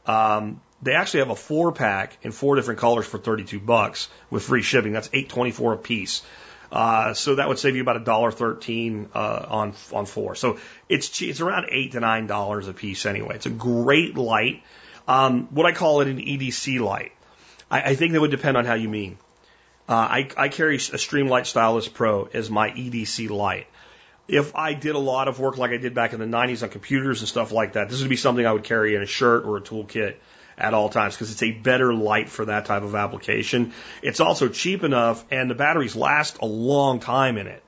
Um, they actually have a four pack in four different colors for thirty-two bucks with free shipping. That's eight twenty-four a piece. Uh, so that would save you about a dollar thirteen, uh, on, on four. So it's cheap. It's around eight to nine dollars a piece anyway. It's a great light. Um, what I call it an E D C light. I, I think that would depend on how you mean. Uh, I, I carry a Streamlight Stylus Pro as my E D C light. If I did a lot of work like I did back in the nineties on computers and stuff like that, this would be something I would carry in a shirt or a toolkit at all times, because it's a better light for that type of application. It's also cheap enough, and the batteries last a long time in it,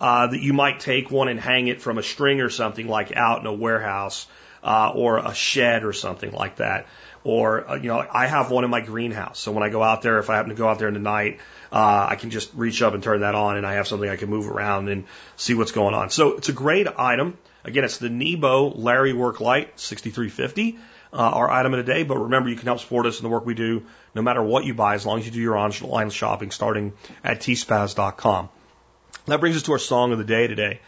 uh, that you might take one and hang it from a string or something, like out in a warehouse uh, or a shed or something like that. Or, uh, you know, I have one in my greenhouse. So when I go out there, if I happen to go out there in the night, uh, I can just reach up and turn that on, and I have something I can move around and see what's going on. So it's a great item. Again, it's the Nebo Larry Work Light sixty-three fifty, uh, our item of the day. But remember, you can help support us in the work we do no matter what you buy, as long as you do your online shopping starting at T S P A Z dot com. That brings us to our song of the day today.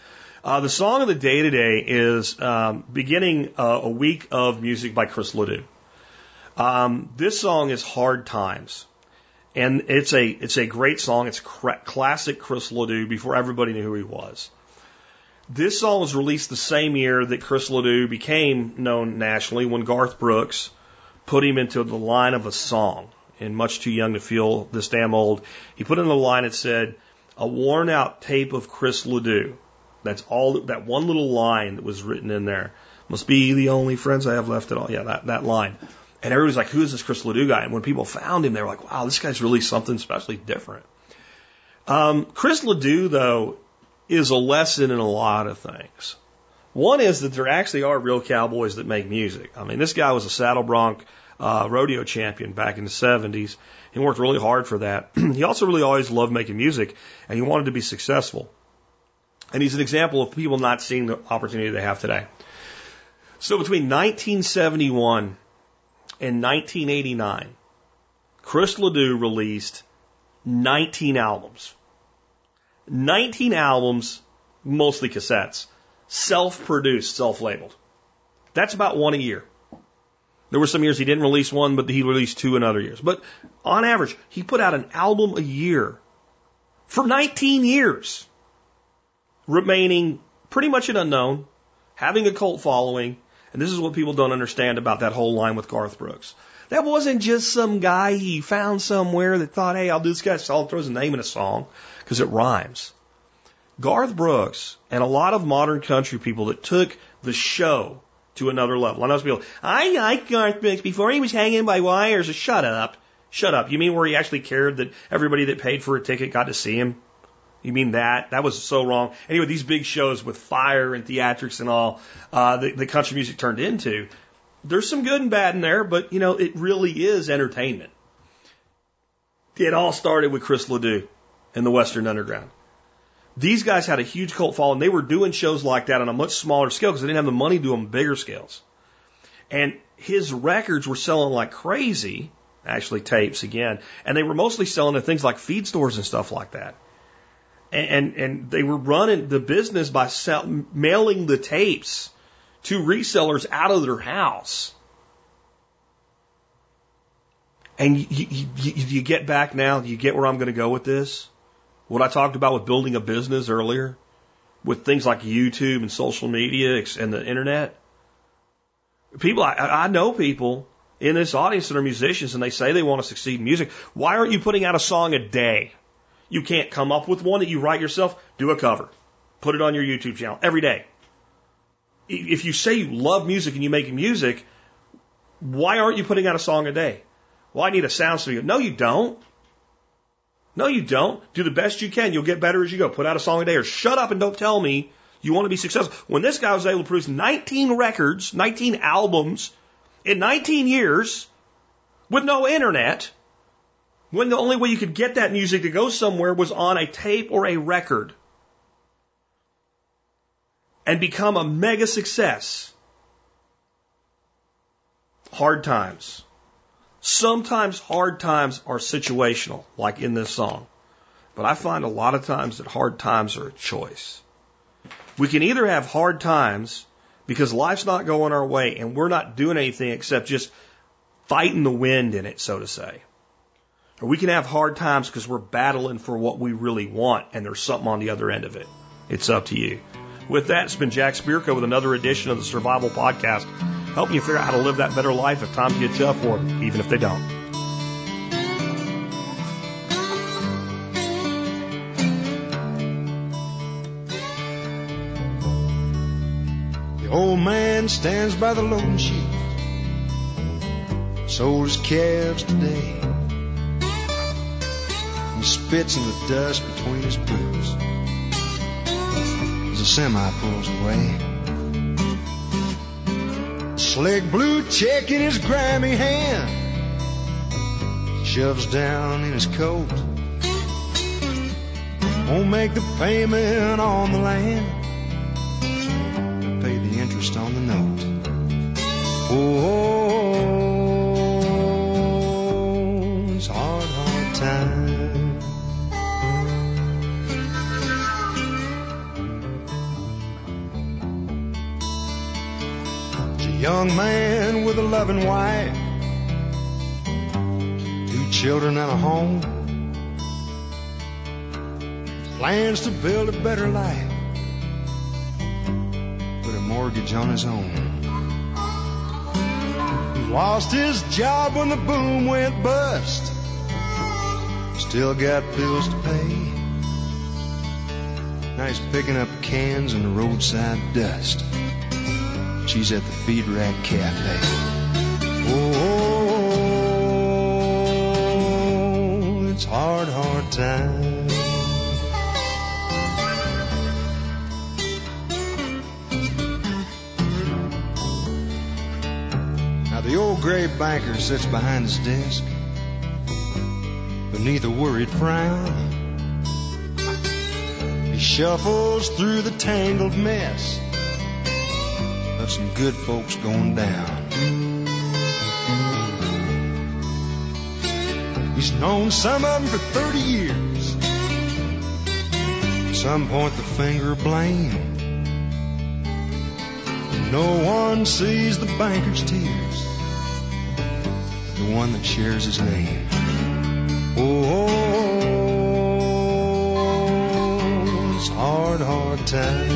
Uh, the song of the day today is um, beginning uh, a week of music by Chris Ledoux. Um, this song is Hard Times, and it's a it's a great song. It's cra- classic Chris Ledoux before everybody knew who he was. This song was released the same year that Chris Ledoux became known nationally, when Garth Brooks put him into the line of a song in Much Too Young to Feel This Damn Old. He put in the line that said, "A worn out tape of Chris Ledoux." That's all, that one little line that was written in there. "Must be the only friends I have left at all." Yeah, that, that line. And everybody's like, who is this Chris Ledoux guy? And when people found him, they were like, wow, this guy's really something especially different. Um, Chris Ledoux, though, is a lesson in a lot of things. One is that there actually are real cowboys that make music. I mean, this guy was a saddle bronc uh, rodeo champion back in the seventies. He worked really hard for that. He also really always loved making music, and he wanted to be successful. And he's an example of people not seeing the opportunity they have today. So between nineteen seventy-one... in nineteen eighty-nine, Chris Ledoux released nineteen albums. nineteen albums, mostly cassettes, self-produced, self-labeled. That's about one a year. There were some years he didn't release one, but he released two in other years. But on average, he put out an album a year for nineteen years, remaining pretty much an unknown, having a cult following. And this is what people don't understand about that whole line with Garth Brooks. That wasn't just some guy he found somewhere that thought, hey, I'll do this guy. So I'll throw his name in a song because it rhymes. Garth Brooks and a lot of modern country people that took the show to another level. I know some people, I like Garth Brooks before he was hanging by wires. Shut up. Shut up. You mean where he actually cared that everybody that paid for a ticket got to see him? You mean that? That was so wrong. Anyway, these big shows with fire and theatrics and all, uh, the, the country music turned into, there's some good and bad in there, but, you know, it really is entertainment. It all started with Chris Ledoux and the Western Underground. These guys had a huge cult following. They were doing shows like that on a much smaller scale because they didn't have the money to do them bigger scales. And his records were selling like crazy, actually tapes again, and they were mostly selling at things like feed stores and stuff like that. And, and they were running the business by sell, mailing the tapes to resellers out of their house. And you, you, you, you get back now, you get where I'm going to go with this? What I talked about with building a business earlier, with things like YouTube and social media and the internet. People, I, I know people in this audience that are musicians, and they say they want to succeed in music. Why aren't you putting out a song a day? You can't come up with one that you write yourself. Do a cover. Put it on your YouTube channel every day. If you say you love music and you make music, why aren't you putting out a song a day? Well, I need a sound studio. No, you don't. No, you don't. Do the best you can. You'll get better as you go. Put out a song a day, or shut up and don't tell me you want to be successful. When this guy was able to produce nineteen records, nineteen albums in nineteen years with no internet, when the only way you could get that music to go somewhere was on a tape or a record, and become a mega success. Hard times. Sometimes hard times are situational, like in this song. But I find a lot of times that hard times are a choice. We can either have hard times because life's not going our way and we're not doing anything except just fighting the wind in it, so to say. Or we can have hard times because we're battling for what we really want and there's something on the other end of it. It's up to you. With that, it's been Jack Spierko with another edition of the Survival Podcast, helping you figure out how to live that better life if times get tough or even if they don't. Old man stands by the loading chute, sold his calves today. He spits in the dust between his boots as a semi pulls away. Slick blue check in his grimy hand, shoves down in his coat. Won't make the payment on the land, pay the interest on the note. Oh, it's hard, hard time. It's a young man with a loving wife, two children and a home, plans to build a better life, mortgage on his own. He lost his job when the boom went bust, still got bills to pay. Now he's picking up cans and the roadside dust. She's at the Feed Rack Cafe. Oh, it's hard, hard time. The old gray banker sits behind his desk beneath a worried frown. He shuffles through the tangled mess of some good folks going down. He's known some of them for thirty years. At some point the finger of blame. No one sees the banker's tears, the one that shares his name. Oh, it's hard, hard time.